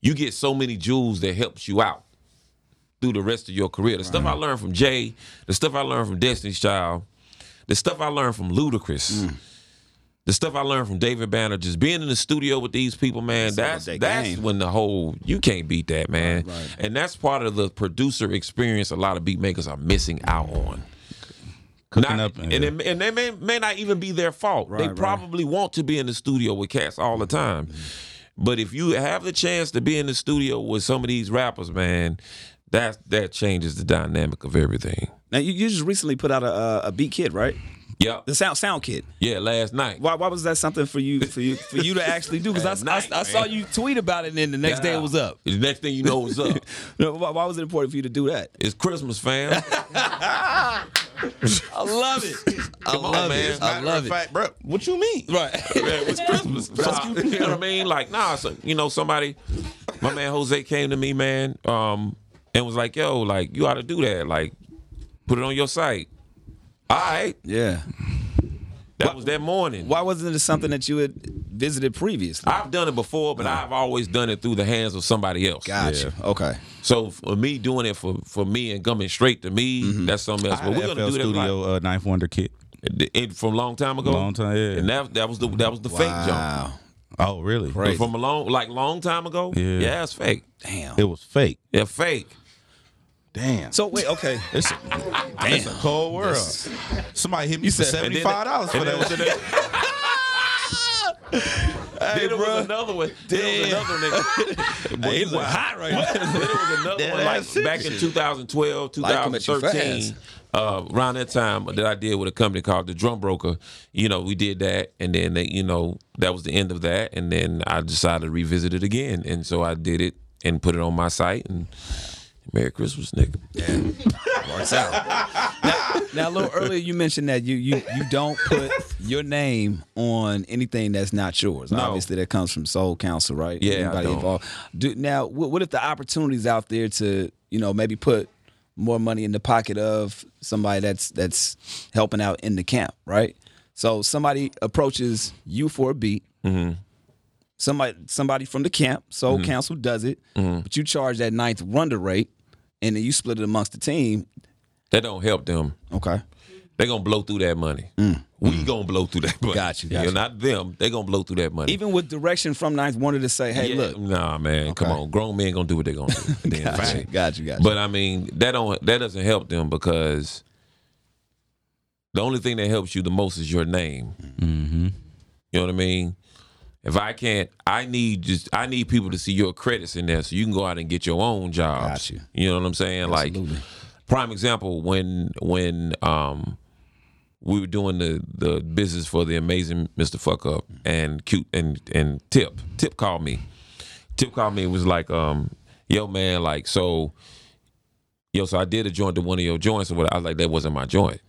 you get so many jewels that helps you out through the rest of your career. The right. stuff I learned from Jay, the stuff I learned from Destiny's Child, the stuff I learned from Ludacris, mm. the stuff I learned from David Banner, just being in the studio with these people, man, that's that's, that's when the whole, you can't beat that, man. Right. And that's part of the producer experience a lot of beat makers are missing out on. Not, up and, and, it, and they may, may not even be their fault. Right, they probably right. want to be in the studio with cats all the time. Mm-hmm. But if you have the chance to be in the studio with some of these rappers, man, that that changes the dynamic of everything. Now, you, you just recently put out a, a, a Beat Kid, right? Yeah, the sound sound kid. Yeah, last night. Why? Why was that something for you for you for you to actually do? Because I, night, I, I saw you tweet about it, and then the next yeah. day it was up. The next thing you know, it was up. No, why, why was it important for you to do that? It's Christmas, fam. I love it. I Come love on, man. it. I love it. Fact, bro, what you mean? Right. Man, it's Christmas. Nah, you know what I mean? Like, nah. So, you know, somebody, my man Jose came to me, man, um, and was like, yo, like, you ought to do that. Like, put it on your site. All right. Yeah. That why, was that morning. Why wasn't it something that you had visited previously? I've done it before, but I've always done it through the hands of somebody else. Gotcha. Yeah. Okay. So for me doing it for, for me and coming straight to me, mm-hmm. that's something else. But we're gonna do Studio like, uh, ninth Wonder kit it, it, from a long time ago. Long time, yeah. And that that was the that was the wow. fake jump. Oh, really? Crazy. From a long like long time ago. Yeah, yeah, it's fake. Damn. It was fake. Yeah, fake. Damn. So wait, okay. It's a, it's a cold world. That's... Somebody hit me you for seventy-five dollars for that. Then, hey, then there bro. was another one. Damn. There was another nigga. Boy, it was like, hot right now. Then there was another Damn, one like back in twenty twelve, twenty thirteen. Uh, around that time that I did with a company called The Drum Broker. You know, we did that, and then they, you know, that was the end of that, and then I decided to revisit it again, and so I did it and put it on my site and. Merry Christmas, nigga. Yeah, works out. Now, now, a little earlier you mentioned that you you you don't put your name on anything that's not yours. No. Obviously, that comes from Soul Council, right? Yeah, Anybody I don't. Involved. Do, now, what, what if the opportunity's out there to, you know, maybe put more money in the pocket of somebody that's that's helping out in the camp, right? So somebody approaches you for a beat. Mm-hmm. Somebody somebody from the camp, Soul mm-hmm. Council does it, mm-hmm. but you charge that ninth Wonder rate, and then you split it amongst the team. That don't help them. Okay. They're going to blow through that money. Mm. We going to blow through that money. Got you. Got you. Not them. They're going to blow through that money. Even with direction from ninth Wonder to say, hey, yeah, look. Nah, man. Okay. Come on. Grown men going to do what they're going to do. got, right. you, got you. Got you. But, I mean, that don't that doesn't help them because the only thing that helps you the most is your name. Mm-hmm. You know what I mean? If I can't, I need just I need people to see your credits in there so you can go out and get your own jobs. Gotcha. You know what I'm saying? Absolutely. Like, prime example, when when um we were doing the the business for the amazing Mister Fuck Up and cute and and Tip Tip called me. Tip called me and was like, um, yo man, like so, yo so I did a joint to one of your joints or whatever. I was like, that wasn't my joint.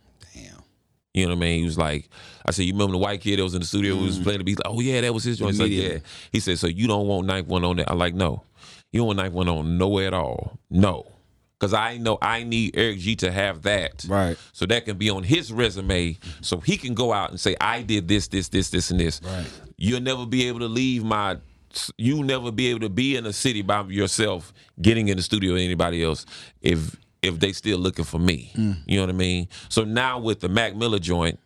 You know what I mean? He was like, I said, you remember the white kid that was in the studio who was playing the beat? Like, oh, yeah, that was his joint. He's like, yeah. He said, so you don't want ninth One on that? I'm like, no. You don't want ninth One on nowhere at all. No. Because I know I need Eric G. to have that. Right. So that can be on his resume so he can go out and say, I did this, this, this, this, and this. Right. You'll never be able to leave my... You'll never be able to be in a city by yourself getting in the studio with anybody else if... if they still looking for me. Mm. You know what I mean? So now with the Mac Miller joint,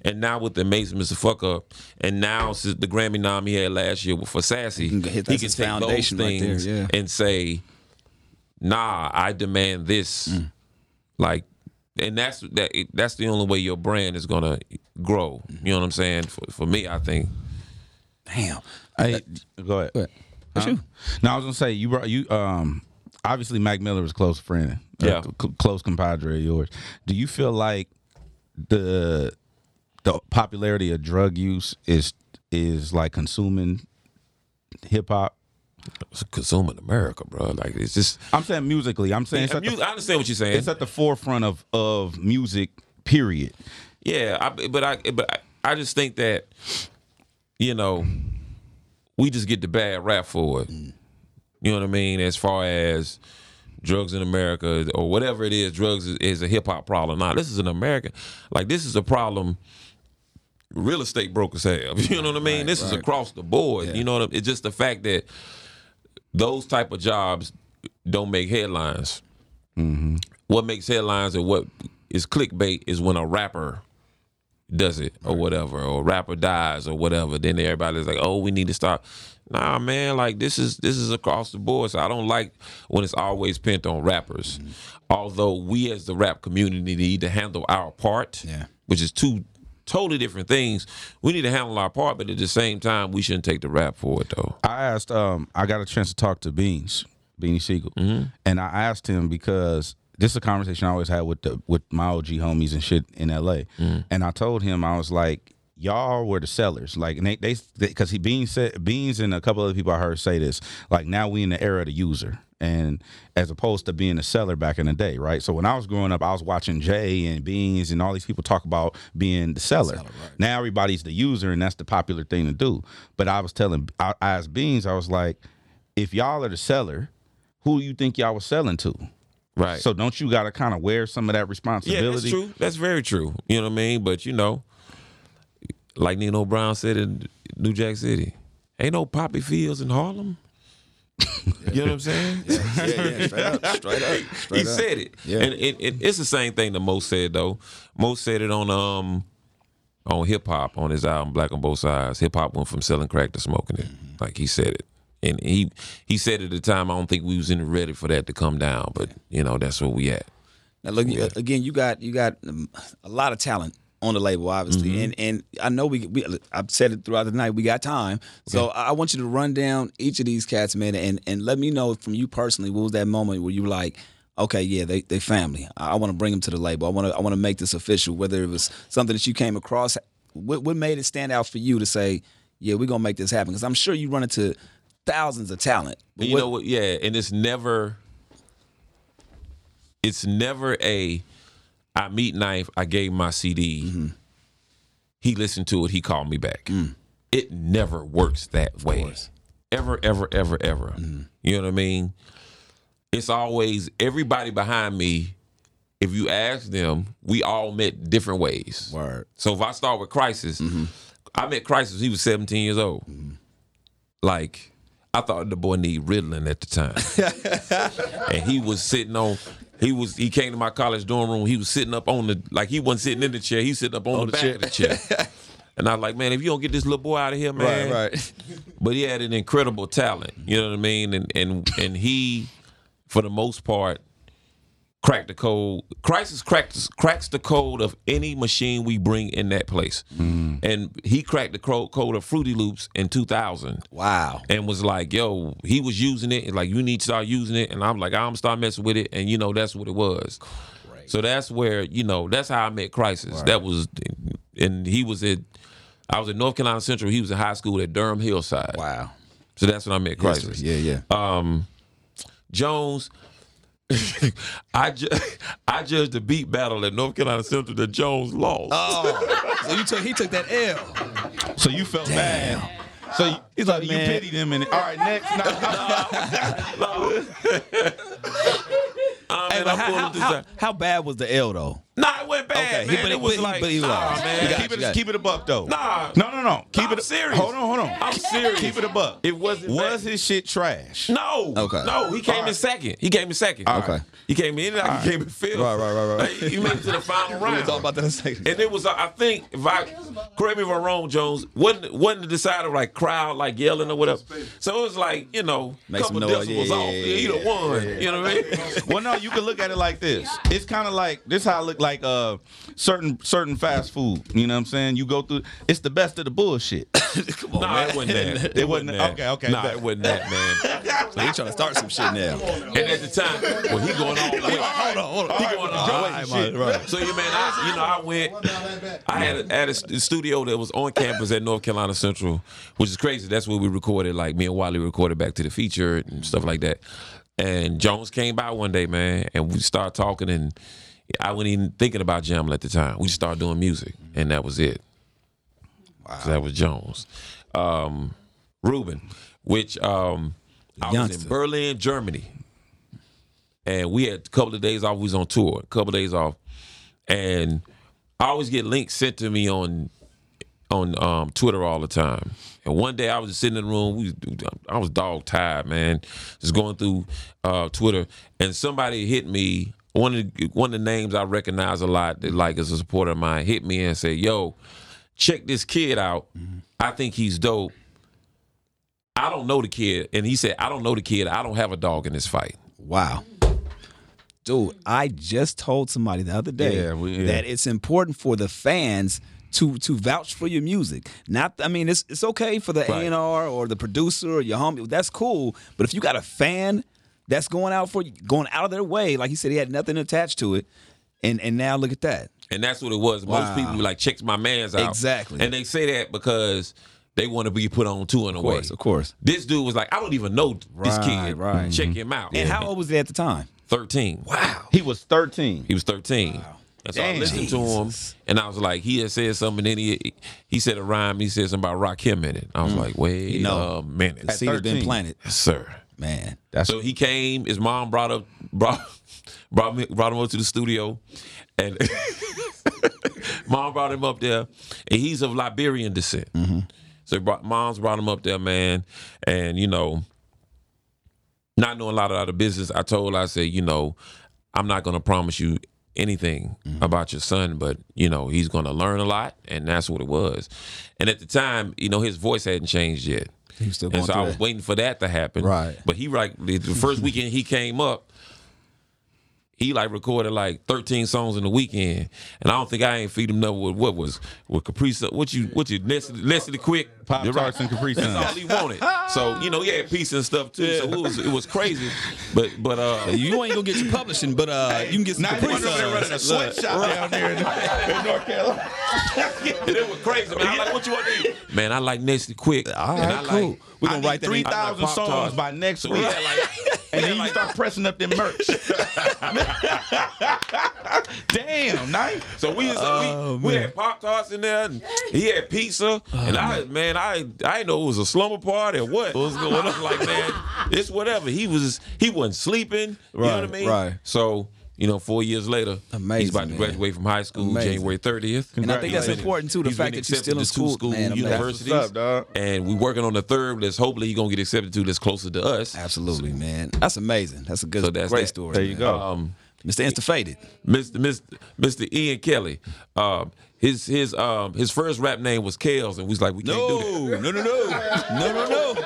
and now with the amazing Mister Fuck Up, and now since the Grammy nom he had last year for Sassy, he can, he can take those things right there, yeah. and say, nah, I demand this. Mm. Like, and that's that. That's the only way your brand is going to grow. You know what I'm saying? For, for me, I think. Damn. Hey, go ahead. Go ahead. What's um, you? No, I was going to say, you brought, you, um, obviously, Mac Miller was a close friend, yeah. a c- close compadre of yours. Do you feel like the the popularity of drug use is is like consuming hip hop? It's consuming America, bro. Like it's just. I'm saying musically. I'm saying. It's at the, music, I understand what you're saying. It's at the forefront of of music. Period. Yeah, I, but I but I, I just think that, you know, we just get the bad rap for it. Mm. You know what I mean? As far as drugs in America or whatever it is, drugs is, is a hip-hop problem. Now, this is an American... Like, this is a problem real estate brokers have. You know what I mean? Right, this right. is across the board. Yeah. You know what I mean? It's just the fact that those type of jobs don't make headlines. Mm-hmm. What makes headlines and what is clickbait is when a rapper... does it or whatever, or rapper dies or whatever, then everybody's like, oh, we need to stop. Nah, man, like this is this is across the board. So I don't like when it's always pent on rappers. Mm-hmm. Although we as the rap community need to handle our part, yeah. which is two totally different things. We need to handle our part, but at the same time, we shouldn't take the rap for it, though. I asked, um, I got a chance to talk to Beans, Beanie Siegel, mm-hmm. and I asked him because this is a conversation I always had with the with my O G homies and shit in L A. Mm. And I told him, I was like, y'all were the sellers. Like, and they, they, because he Beans said, Beans and a couple other people I heard say this, like, now we in the era of the user, and as opposed to being a seller back in the day, right? So when I was growing up, I was watching Jay and Beans and all these people talk about being the seller. The seller right. Now everybody's the user, and that's the popular thing to do. But I was telling, I, I asked Beans, I was like, if y'all are the seller, who do you think y'all was selling to? Right. So don't you got to kind of wear some of that responsibility? Yeah, that's true. That's very true. You know what I mean? But, you know, like Nino Brown said in New Jack City, ain't no poppy fields in Harlem. You know what I'm saying? Yeah, yeah, yeah. Straight up, straight up. Straight he up. said it. Yeah. And it, it, it's the same thing that Mo said, though. Mo said it on um on Hip Hop, on his album Black on Both Sides. Hip Hop went from selling crack to smoking it. Mm-hmm. Like, he said it. And he, he said at the time, I don't think we was in ready for that to come down. But, you know, that's where we at. Now, look, yeah. again, you got you got a lot of talent on the label, obviously, mm-hmm. and and I know we, we I've said it throughout the night. We got time, so yeah. I want you to run down each of these cats, man, and and let me know from you personally, what was that moment where you were like, okay, yeah, they they family. I, I want to bring them to the label. I want to I want to make this official. Whether it was something that you came across, what what made it stand out for you to say, yeah, we're gonna make this happen? Because I'm sure you run into thousands of talent. But you what, know what? Yeah, and it's never, it's never a. I meet Knife, I gave my C D, mm-hmm. he listened to it, he called me back. Mm. It never works that way. Ever, ever, ever, ever. Mm-hmm. You know what I mean? It's always everybody behind me, if you ask them, we all met different ways. Word. So if I start with Crisis, mm-hmm. I met Crisis, he was seventeen years old. Mm-hmm. Like, I thought the boy needed riddling at the time. And he was sitting on... He was. He came to my college dorm room. He was sitting up on the, like he wasn't sitting in the chair. He was sitting up on, on the, the back chair. of the chair. And I was like, man, if you don't get this little boy out of here, man. Right, right. But he had an incredible talent. You know what I mean? And and and he, for the most part, cracked the code. Crisis cracks cracks the code of any machine we bring in that place. Mm. And he cracked the code of Fruity Loops in two thousand. Wow. And was like, yo, he was using it. And like, you need to start using it. And I'm like, I'm start messing with it. And, you know, that's what it was. Great. So that's where, you know, that's how I met Crisis. Right. That was, and he was at, I was at North Carolina Central. He was in high school at Durham Hillside. Wow. So that's when I met Crisis. Yeah, yeah. Um, Jones... I ju- I judged the beat battle at North Carolina Central that Jones lost. Oh, so you took he took that L. So you felt Damn. bad. So you, he's like, man, you pitied him. And all right, next. No, no, no. um, hey, man, how, how, how, how bad was the L though? Nah, it wasn't bad. Okay, man. He, but it was he, like, but he nah, man. Keep it, keep it a buck though. Nah, no, no, no. Keep nah, it I'm serious. Hold on, hold on. I'm serious. Keep it a buck. It wasn't. Was bad. His shit trash? No. Okay. No, he came right. in second. He came in second. All okay. Right. He came in. Right. He came in fifth. Right, right, right, right. He made it to the final round. We were talking about that in a second. And it was, I think, if I correct me if I'm wrong, Jones, wasn't wasn't the decider like crowd like yelling or whatever. So it was like, you know, a couple decimals yeah, yeah, off. He the one. You know what I mean? Well, no, you can look at it like this. It's kind of like this. How I look like. Like uh, certain certain fast food, you know what I'm saying? You go through, it's the best of the bullshit. Come on, nah, man. it wasn't that. It, it wasn't that. Okay, okay. Nah, it wasn't that, man. So he trying to start some shit now. And at the time, well, he going all the way. Hold on, hold on. He going all the way shit. Right. So, yeah, man, I, you know, I went, I had a, had a studio that was on campus at North Carolina Central, which is crazy. That's where we recorded, like me and Wiley recorded Back to the Future and stuff like that. And Jones came by one day, man, and we started talking and I wasn't even thinking about Jamla at the time. We just started doing music, and that was it. Wow. So that was Jones. Um, Ruben, which um, I Youngster. was in Berlin, Germany. And we had a couple of days off. We was on tour, a couple of days off. And I always get links sent to me on on um, Twitter all the time. And one day I was just sitting in the room. We, I was dog-tired, man, just going through uh, Twitter. And somebody hit me. One of the, one of the names I recognize a lot that like is a supporter of mine hit me and said, yo, check this kid out. Mm-hmm. I think he's dope. I don't know the kid. And he said, I don't know the kid. I don't have a dog in this fight. Wow. Dude, I just told somebody the other day yeah, we, yeah. that it's important for the fans to to vouch for your music. Not, I mean, it's it's okay for the right. A and R or the producer or your homie. That's cool. But if you got a fan that's going out for going out of their way. Like he said, he had nothing attached to it, and and now look at that. And that's what it was. Wow. Most people were like, checks my man's out. Exactly. And they say that because they want to be put on too in a way. Of course, of course. This dude was like, I don't even know this right, kid. Right. Check mm-hmm. him out. And yeah. how old was he at the time? thirteen. Wow. He was thirteen. He was thirteen. Wow. And so Dang, I listened Jesus. to him, and I was like, he had said something, and then he, he said a rhyme. He said something about Rakim in it. I was mm. like, wait you know, a minute. That seed has been planted. Yes, sir. Man. That's so he came. His mom brought up brought brought, me, brought him up to the studio, and mom brought him up there, and he's of Liberian descent. Mm-hmm. So brought, moms brought him up there, man, and, you know, not knowing a lot about the business, I told her, I said, you know, I'm not going to promise you anything mm-hmm. about your son, but, you know, he's going to learn a lot, and that's what it was. And at the time, you know, his voice hadn't changed yet. He was still going and so I was that. waiting for that to happen. Right. But he, like, the first weekend he came up, he, like, recorded, like, thirteen songs in the weekend. And I don't think I ain't feed him nothing with what was, with Capri Sun. What you, what you, Nestle Quick? Pop-Tarts and Capri Sun. That's all he wanted. So, you know, he had pizza and stuff, too. Yeah. So it was, it was crazy. But, but, uh. You ain't gonna get your publishing, but, uh, hey, you can get some Capri Suns. They running a sweatshop down there in, in North Carolina. And it was crazy. Man, I like, what you want to do? Man, I like Nestle Quick. All right, and I cool. Like, we're gonna write three thousand like songs by next week. So like, and then you like, start pressing up them merch. Damn, nice. So we, uh, we, we had Pop-Tarts in there, and he had pizza. Oh, and I, man, man I, I didn't know it was a slumber party or what. What was going on? Like, man, it's whatever. He was, he wasn't sleeping. Right, you know what I mean? Right. So, you know, four years later, amazing, he's about to graduate man. from high school amazing. January thirtieth. And I think that's important, too, the he's fact that you're still in school, school man, universities. Up, dog. And we're working on the third that's hopefully you're going to get accepted to that's closer to us. Absolutely, so, man. That's amazing. That's a good, so that's great that. story. There you man. go. Um, Mister Instafaded. Mister Mister Mister Ian Kelly. Um, his his um, his first rap name was Kales, and we was like, we can't no, do that. No, no, no. No,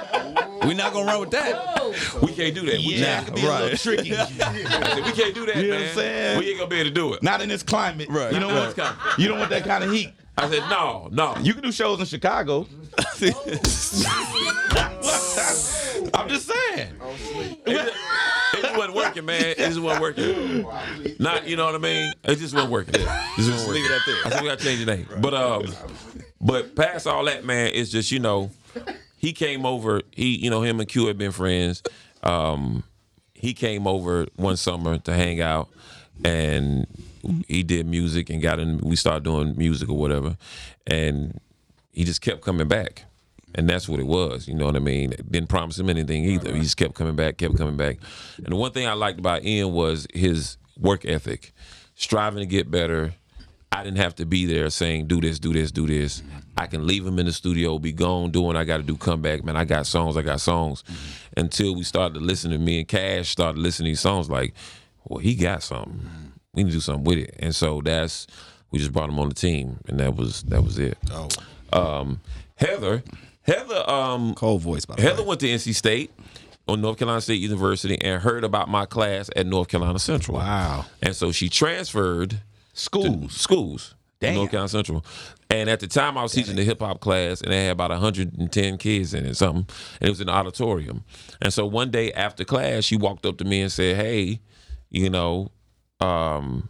no, no. We're not going to run with that. We can't do that. We yeah, nah, be right. tricky. I said, we can't do that, you know man. What I'm saying? We ain't going to be able to do it. Not in this climate. Right. You know what? Kind of, you don't want that kind of heat. I said, no, no. You can do shows in Chicago. I'm just saying. It, it just wasn't working, man. It just wasn't working. Not, you know what I mean? It just wasn't working. It just wasn't working. Leave it out there. I think we got to change the name. But, um, but past all that, man, it's just, you know, he came over. He, you know, him and Q had been friends. Um, he came over one summer to hang out, and he did music and got in. We started doing music or whatever, and he just kept coming back, and that's what it was. You know what I mean? Didn't promise him anything either. He just kept coming back, kept coming back. And the one thing I liked about Ian was his work ethic, striving to get better. I didn't have to be there saying, do this, do this, do this. I can leave him in the studio, be gone, do what I got to do, come back. Man, I got songs, I got songs. Mm-hmm. Until we started to listen to me and Cash started listening to these songs like, well, he got something. Mm-hmm. We need to do something with it. And so that's, we just brought him on the team, and that was that was it. Oh. Um, Heather, Heather. Um, Cold voice, by the way. Heather went to N C State. On North Carolina State University, and heard about my class at North Carolina Central. Wow. And so she transferred Schools. Schools. Damn. North Carolina Central. And at the time, I was Damn. teaching the hip-hop class, and they had about one hundred ten kids in it, something. And it was in the auditorium. And so one day after class, she walked up to me and said, hey, you know, um,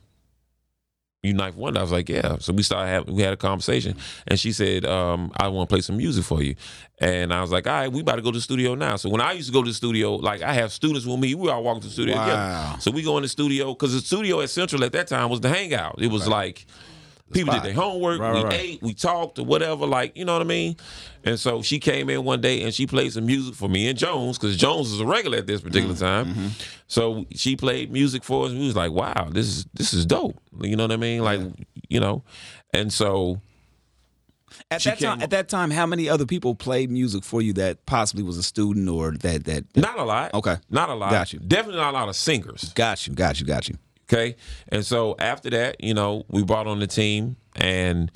you ninth Wonder. I was like, yeah. So we started having, we had a conversation. And she said, um, I want to play some music for you. And I was like, all right, we about to go to the studio now. So when I used to go to the studio, like I have students with me, we all walk to the studio wow. together. So we go in the studio, because the studio at Central at that time was the hangout. It was right. like people Spot. did their homework, right, we right. ate, we talked or whatever, like, you know what I mean? And so she came in one day and she played some music for me and Jones, because Jones was a regular at this particular mm-hmm. time. Mm-hmm. So she played music for us, and we was like, wow, this is this is dope. You know what I mean? Like, yeah. you know. And so at that time, at that time, how many other people played music for you that possibly was a student or that that, that not a lot. Okay. Not a lot. Got you. Definitely not a lot of singers. Got you, got you, got you. Okay. And so after that, you know, we brought on the team, and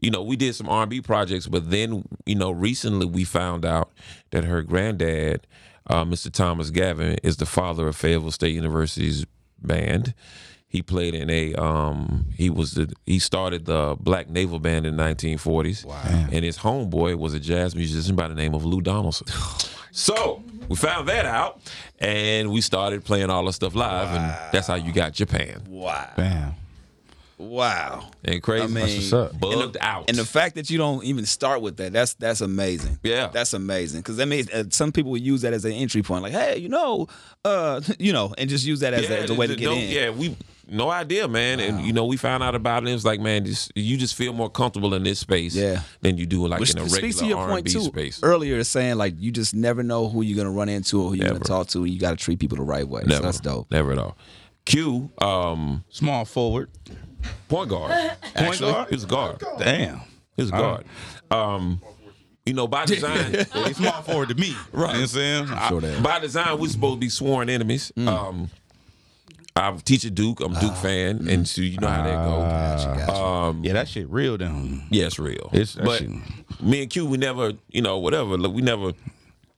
you know, we did some R and B projects, but then, you know, recently we found out that her granddad, uh, Mister Thomas Gavin, is the father of Fayetteville State University's band. He played in a, um, he was the, he started the Black Naval Band in the nineteen forties. Wow. And his homeboy was a jazz musician by the name of Lou Donaldson. So we found that out, and we started playing all our stuff live, wow. and that's how you got Japan. Wow. Bam. Wow. And crazy. I mean, that's what's up. Bugged the, out. And the fact that you don't even start with that, that's that's amazing. Yeah. That's amazing. Because I mean, uh, some people would use that as an entry point. Like, hey, you know, uh, you know, and just use that as, yeah, a, as a way to get in. Yeah, we no idea, man. Wow. And, you know, we found out about it. And it was like, man, just, you just feel more comfortable in this space yeah. than you do like Which in a regular R and B too, space. Earlier, saying, like, you just never know who you're going to run into or who you're going to talk to. And you got to treat people the right way. Never. So that's dope. Never at all. Q, um, small forward. Point guard. Point Actually, guard? He was a guard. Damn. He was a guard. Right. Um, you know, by design. Well, he's small forward to me. Right. You know what I'm saying? I'm sure that. I, by design, we're supposed to be sworn enemies. Mm. Um, I teach at Duke. I'm a Duke uh, fan. Mm. And so you know how that goes. Uh, gotcha, gotcha. Um, yeah, that shit real down. Yeah, it's real. It's, but shit. Me and Q, we never, you know, whatever. Look, we never.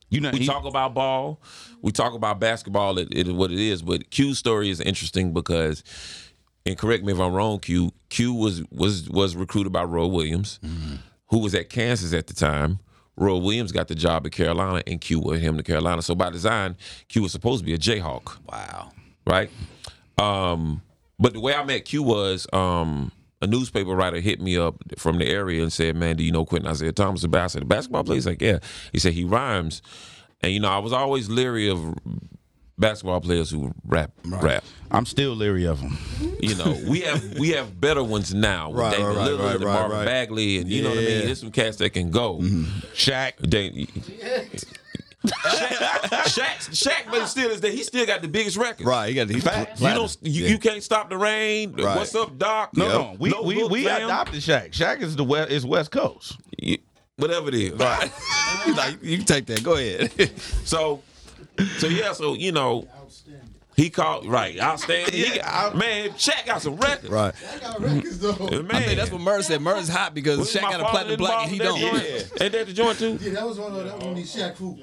You know, we he, talk about ball. We talk about basketball. It, it is what it is. But Q's story is interesting because. And correct me if I'm wrong, Q. Q was was was recruited by Roy Williams, mm-hmm. who was at Kansas at the time. Roy Williams got the job at Carolina, and Q with him to Carolina. So by design, Q was supposed to be a Jayhawk. Wow. Right? Um, but the way I met Q was um, a newspaper writer hit me up from the area and said, man, do you know Quentin Isaiah Thomas? I said, the basketball player? He's like, yeah. He said, he rhymes. And, you know, I was always leery of basketball players who rap, right. rap. I'm still leery of them. You know, we have we have better ones now. Right, David right, Lillard right, and right, Marvin right. Bagley, and you yeah. know what I mean. There's some cats that can go. Mm-hmm. Shaq, Dave, Shaq, Shaq, Shaq, but still is that he still got the biggest record. Right, he got the fast. You don't, you, yeah. you can't stop the rain. Right. What's up, Doc? No, yep. no, we no we, look, we adopted Shaq. Shaq is the West, is West Coast. Yeah, whatever it is, right? Like, you can take that. Go ahead. So. So, yeah, so, you know, he called, right, outstanding. He got, man, Shaq got some records. Right. Shaq got records, though. Man. I think that's what Merce said. Merce's hot because Shaq got a platinum black and he don't. Yeah. Ain't that the joint, too? Yeah, that was one of those. That was when he Shaq crew.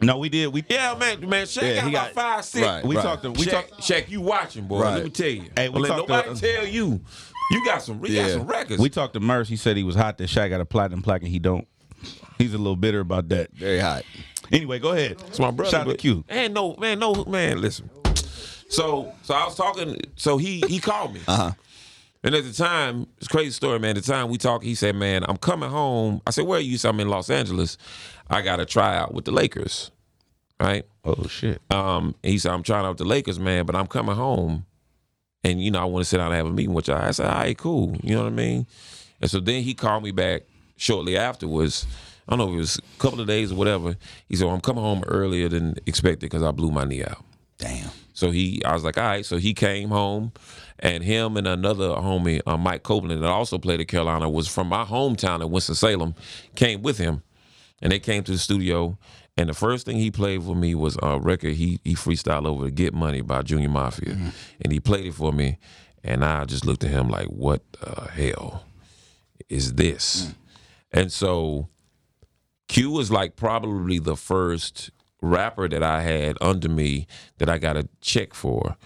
No, we did. We Yeah, man, man Shaq yeah, got about got, five, six. Right, we right. talked to we Shaq, talk, Shaq, you watching, boy. Right. Let me tell you. Hey, we let nobody to, tell you. You got some, you yeah. got some records. We talked to Merce. He said he was hot that Shaq got a platinum plaque and he don't. He's a little bitter about that. Very hot. Anyway, go ahead. It's my brother. Shout out to Q. And no, man, no, man, listen. So, so I was talking. So he he called me. Uh huh. And at the time, it's a crazy story, man. At the time we talked, he said, "Man, I'm coming home." I said, "Where are you?" He said, "I'm in Los Angeles. I got a tryout with the Lakers." Right. Oh shit. Um. He said, "I'm trying out with the Lakers, man, but I'm coming home, and you know I want to sit down and have a meeting with y'all." I said, "All right, cool." You know what I mean? And so then he called me back shortly afterwards. I don't know if it was a couple of days or whatever. He said, well, I'm coming home earlier than expected because I blew my knee out. Damn. So he, I was like, all right. So he came home, and him and another homie, uh, Mike Copeland, that also played at Carolina, was from my hometown in Winston-Salem, came with him. And they came to the studio, and the first thing he played for me was a record he he freestyled over to Get Money by Junior Mafia. Mm-hmm. And he played it for me, and I just looked at him like, what the hell is this? Mm. And so... Q was like probably the first rapper that I had under me that I got a check for.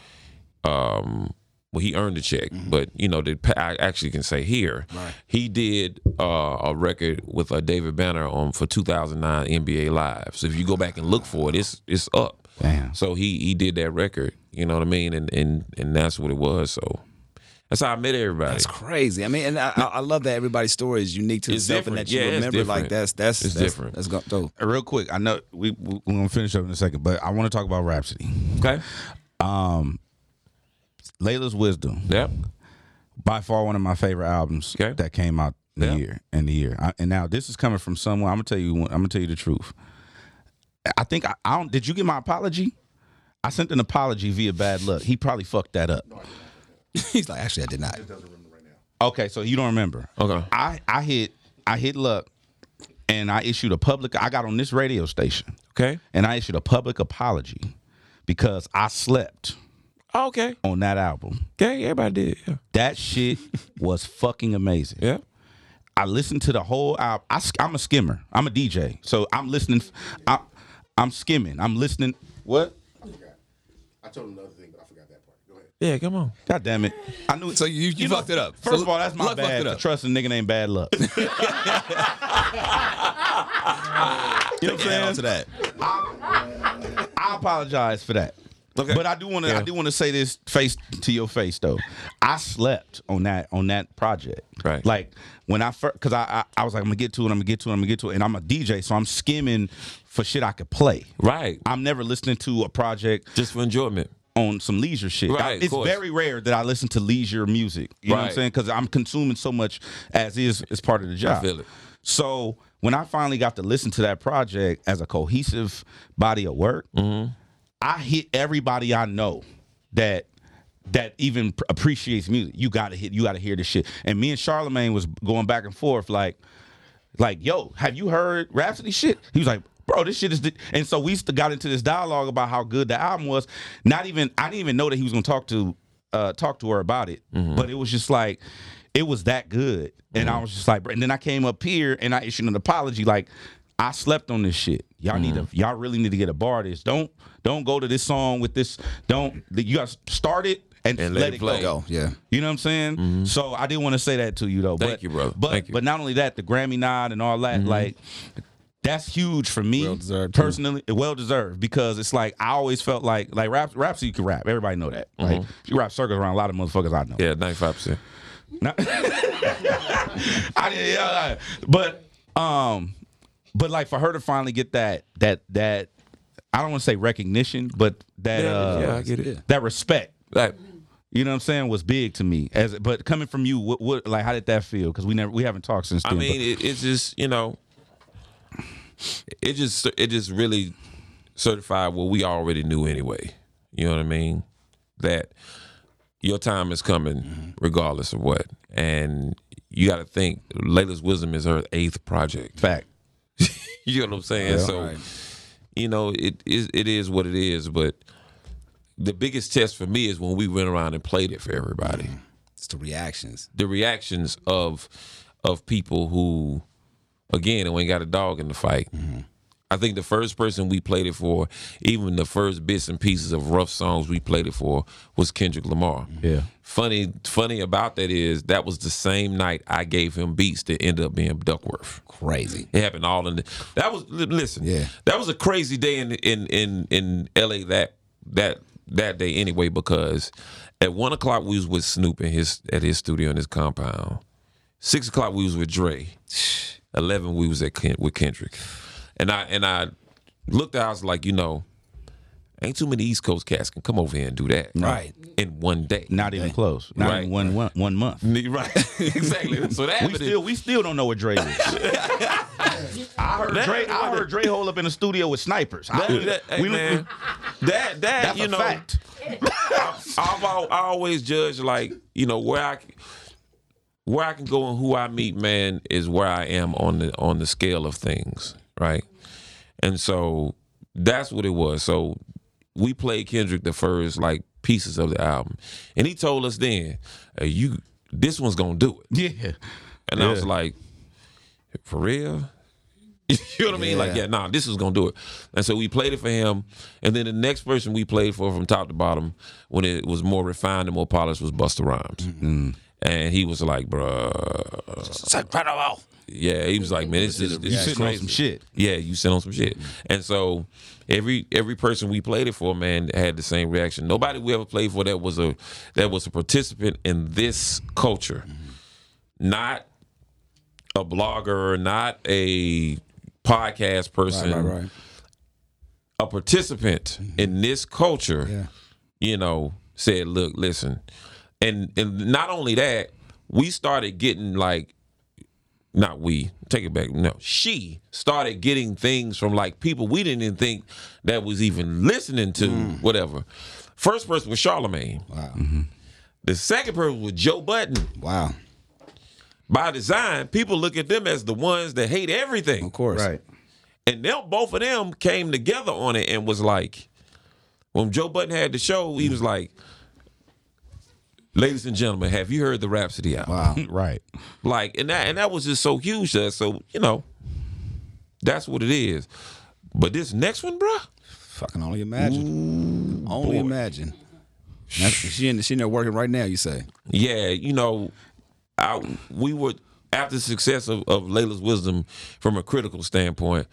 Um, well, he earned a check, mm-hmm. but you know, the, I actually can say here right. he did uh, a record with uh, David Banner on for two thousand nine N B A Live. So if you go back and look for it, it's it's up. Damn. So he he did that record. You know what I mean? And and and that's what it was. So. That's how I met everybody. That's crazy. I mean, and I, I love that everybody's story is unique to it's itself different. And that you yeah, remember it's like that's that's it's that's, different. That's, that's dope. Real quick, I know we we're gonna finish up in a second, but I want to talk about Rapsody. Okay. Um, Layla's Wisdom. Yep. By far one of my favorite albums okay. that came out the yep. year in the year. I, and now this is coming from someone. I'm gonna tell you. I'm gonna tell you the truth. I think I, I don't. Did you get my apology? I sent an apology via bad luck. He probably fucked that up. No, he's like, actually, I did not. I just don't remember right now. Okay, so you don't remember. Okay. I, I hit I hit luck, and I issued a public. I got on this radio station. Okay. And I issued a public apology because I slept. Okay. On that album. Okay, everybody did. Yeah. That shit was fucking amazing. Yeah. I listened to the whole album. I, I'm a skimmer. I'm a D J, so I'm listening. I, I'm skimming. I'm listening. What? I forgot. I told him another thing. Yeah, come on. God damn it. I knew it. So you, you, you fucked know, it up. First so of all, that's my bad. I trust a nigga named Bad Luck. You know what I'm saying? To that. I, I apologize for that. Okay. But I do want to. Yeah. I do want to say this face to your face though. I slept on that on that project. Right. Like when I first, because I, I I was like I'm gonna get to it. I'm gonna get to it. I'm gonna get to it. And I'm a D J, so I'm skimming for shit I could play. Right. I'm never listening to a project just for enjoyment. On some leisure shit. Right, I, it's very rare that I listen to leisure music. You right. know what I'm saying? Because I'm consuming so much as is as part of the job. I feel it. So when I finally got to listen to that project as a cohesive body of work. Mm-hmm. I hit everybody I know that that even appreciates music. You gotta hit, you gotta hear this shit. And me and Charlamagne was going back and forth, like, like, yo, have you heard Rapsody shit? He was like, bro, this shit is. The... And so we got into this dialogue about how good the album was. Not even, I didn't even know that he was gonna talk to, uh, talk to her about it. Mm-hmm. But it was just like, it was that good. And mm-hmm. I was just like, and then I came up here and I issued an apology, like. I slept on this shit. Y'all mm. need to. Y'all really need to get a bar of this. Don't don't go to this song with this. Don't you got to start it and, and let, let it play. Go. Yo, yeah, you know what I'm saying. Mm-hmm. So I didn't want to say that to you though. Thank but, you, bro. But Thank you. But not only that, the Grammy nod and all that, mm-hmm. like that's huge for me well personally. Too. Well deserved because it's like I always felt like like rap rap so you can rap. Everybody know that. Mm-hmm. Like you rap circles around a lot of motherfuckers I know. Yeah, ninety-five percent. I didn't. Yeah, but um. But like for her to finally get that that that I don't want to say recognition, but that yeah, uh, yeah, I get it. That respect, like, you know what I'm saying, was big to me. As but coming from you, what, what like how did that feel? Because we never we haven't talked since. I then, mean, it, it's just you know, it just it just really certified what we already knew anyway. You know what I mean? That your time is coming, regardless of what, and you got to think. Layla's Wisdom is her eighth project. Fact. You know what I'm saying? Yeah, so, right. you know, it is it is what it is. But the biggest test for me is when we went around and played it for everybody. It's the reactions. The reactions of of people who, again, who ain't got a dog in the fight. Mm-hmm. I think the first person we played it for, even the first bits and pieces of rough songs we played it for, was Kendrick Lamar. Yeah. Funny, funny about that is that was the same night I gave him beats that ended up being Duckworth. Crazy. It happened all in the. That was listen. Yeah. That was a crazy day in in in in L A that that that day anyway because at one o'clock we was with Snoop in his at his studio in his compound. Six o'clock we was with Dre. Eleven we was at Ken, with Kendrick. And I and I looked at it, I was like, you know, ain't too many East Coast cats can come over here and do that. Right. In one day. Not even close. Not right. even one, one, one month. Right. Exactly. So that we still, we still don't know what Dre is. I heard that, Dre I heard Dre hole up in the studio with snipers. That, I, that, hey, we, man, we, that, that that's you a know, fact. I've all, I always judge like, you know, where I where I can go and who I meet, man, is where I am on the on the scale of things. Right. And so that's what it was. So we played Kendrick the first like pieces of the album. And he told us then, hey, you this one's gonna do it. Yeah. And yeah. I was like, for real? You know what yeah. I mean? Like, yeah, nah, this is gonna do it. And so we played it for him. And then the next person we played for from top to bottom, when it was more refined and more polished, was Busta Rhymes. Mm-hmm. And he was like, bruh. It's incredible. Yeah, he was like, man, this is this is crazy. Some shit. Yeah, you sent on some shit. And so every every person we played it for, man, had the same reaction. Nobody we ever played for that was a that was a participant in this culture. Not a blogger, not a podcast person. Right, right, right. A participant mm-hmm. in this culture, yeah. you know, said, look, listen. And and not only that, we started getting like Not we, take it back, no. She started getting things from like people we didn't even think that was even listening to, mm. whatever. First person was Charlamagne. Wow. Mm-hmm. The second person was Joe Budden. Wow. By design, people look at them as the ones that hate everything. Of course. Right. And them, both of them came together on it and was like, when Joe Budden had the show, he was like, ladies and gentlemen, have you heard the Rapsody album? Wow, right. Like, and that and that was just so huge to us. So, you know, that's what it is. But this next one, bro? Fucking only imagine. Ooh, only boy. Imagine. That's, she in she in there working right now, you say? Yeah, you know, I, we were, after the success of, of Layla's Wisdom, from a critical standpoint,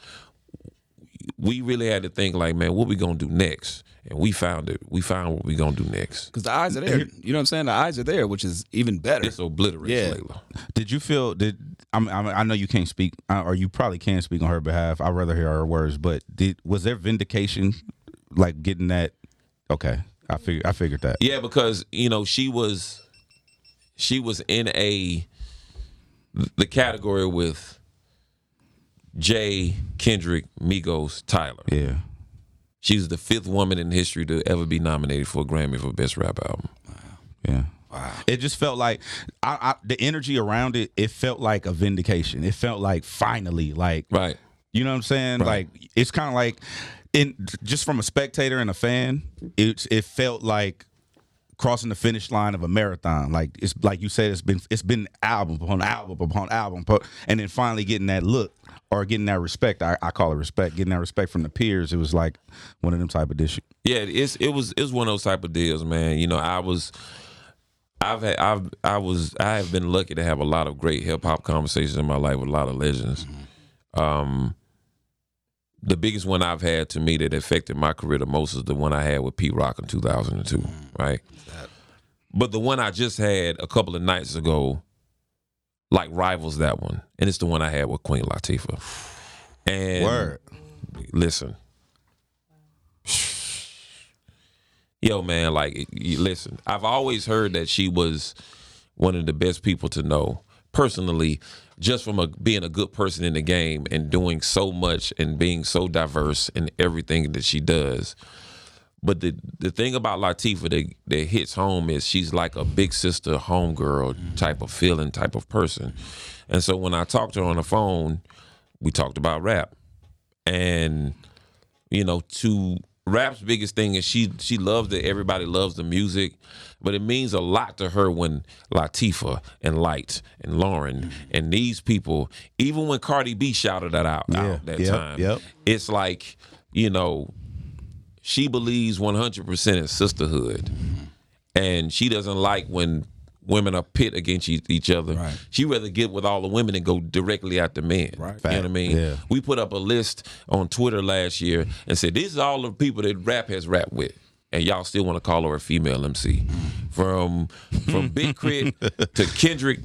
we really had to think like, man, what we gonna do next? And we found it. We found what we gonna do next. Because the eyes are there. You know what I'm saying? The eyes are there, which is even better. It's obliterates Layla. Yeah. Did you feel? Did I'm, I'm, I know you can't speak, or you probably can speak on her behalf. I'd rather hear her words. But did was there vindication, like getting that? Okay, I figured. I figured that. Yeah, because you know she was, she was in a the category with Jay, Kendrick, Migos, Tyler. Yeah. She's the fifth woman in history to ever be nominated for a Grammy for Best Rap Album. Wow. Yeah. Wow. It just felt like I, I, the energy around it, it felt like a vindication. It felt like finally, like, right. You know what I'm saying? Right. Like, it's kind of like, in just from a spectator and a fan, it, it felt like crossing the finish line of a marathon. Like it's like you said, it's been it's been album upon album upon album, and then finally getting that look or getting that respect. I, I call it respect. Getting that respect from the peers. It was like one of them type of dishes. Yeah, it's it was it's one of those type of deals, man. You know, I was, I've had I've I was I have been lucky to have a lot of great hip hop conversations in my life with a lot of legends. Mm-hmm. Um, the biggest one I've had to me that affected my career the most is the one I had with Pete Rock in two thousand two, right? But the one I just had a couple of nights ago, like, rivals that one. And it's the one I had with Queen Latifah. And word. Listen. Yo, man, like, listen. I've always heard that she was one of the best people to know personally, just from a, being a good person in the game and doing so much and being so diverse in everything that she does. But the the thing about Latifah that, that hits home is she's like a big sister, homegirl type of feeling, type of person. And so when I talked to her on the phone, we talked about rap. And, you know, to rap's biggest thing is she she loves it. Everybody loves the music, but it means a lot to her when Latifah and Light and Lauren mm-hmm. and these people, even when Cardi B shouted that out, yeah, out that yep, time, yep. It's like, you know, she believes one hundred percent in sisterhood, mm-hmm. and she doesn't like when women are pit against each other. Right. She rather get with all the women and go directly at the men. Right. You know what I mean? Yeah. We put up a list on Twitter last year and said, this is all the people that rap has rapped with. And y'all still want to call her a female M C. From from Big Crit to Kendrick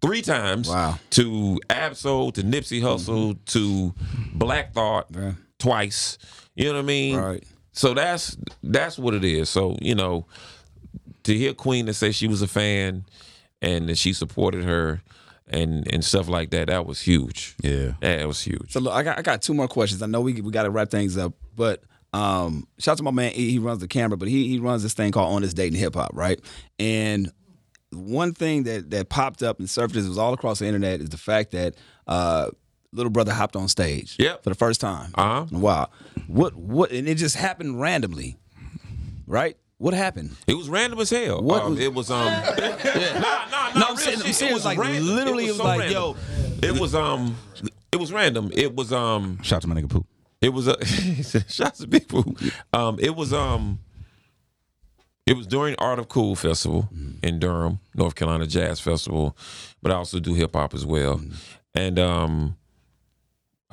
three times, wow. to Absol, to Nipsey Hussle, mm-hmm. to Black Thought yeah. twice. You know what I mean? Right. So that's that's what it is. So, you know, to hear Queen that say she was a fan and that she supported her and, and stuff like that, that was huge. Yeah. That was huge. So, look, I got, I got two more questions. I know we we got to wrap things up, but um, shout out to my man, he, he runs the camera, but he, he runs this thing called On This Date in Hip Hop, right? And one thing that, that popped up and surfaced, it was all across the internet, is the fact that uh, Little Brother hopped on stage yep. for the first time. Uh-huh. Wow. What, what, and it just happened randomly, right? What happened? It was random as hell. What um, was, it was um yeah. Nah, nah, nah. No, I'm saying, I'm saying it was like random. Literally it was, it was so like random. Yo It was um it was random. It was um shout to my nigga Poop. It was a shout to Big Poop. Um it was um it was during Art of Cool Festival mm-hmm. in Durham, North Carolina Jazz Festival, but I also do hip hop as well. Mm-hmm. And um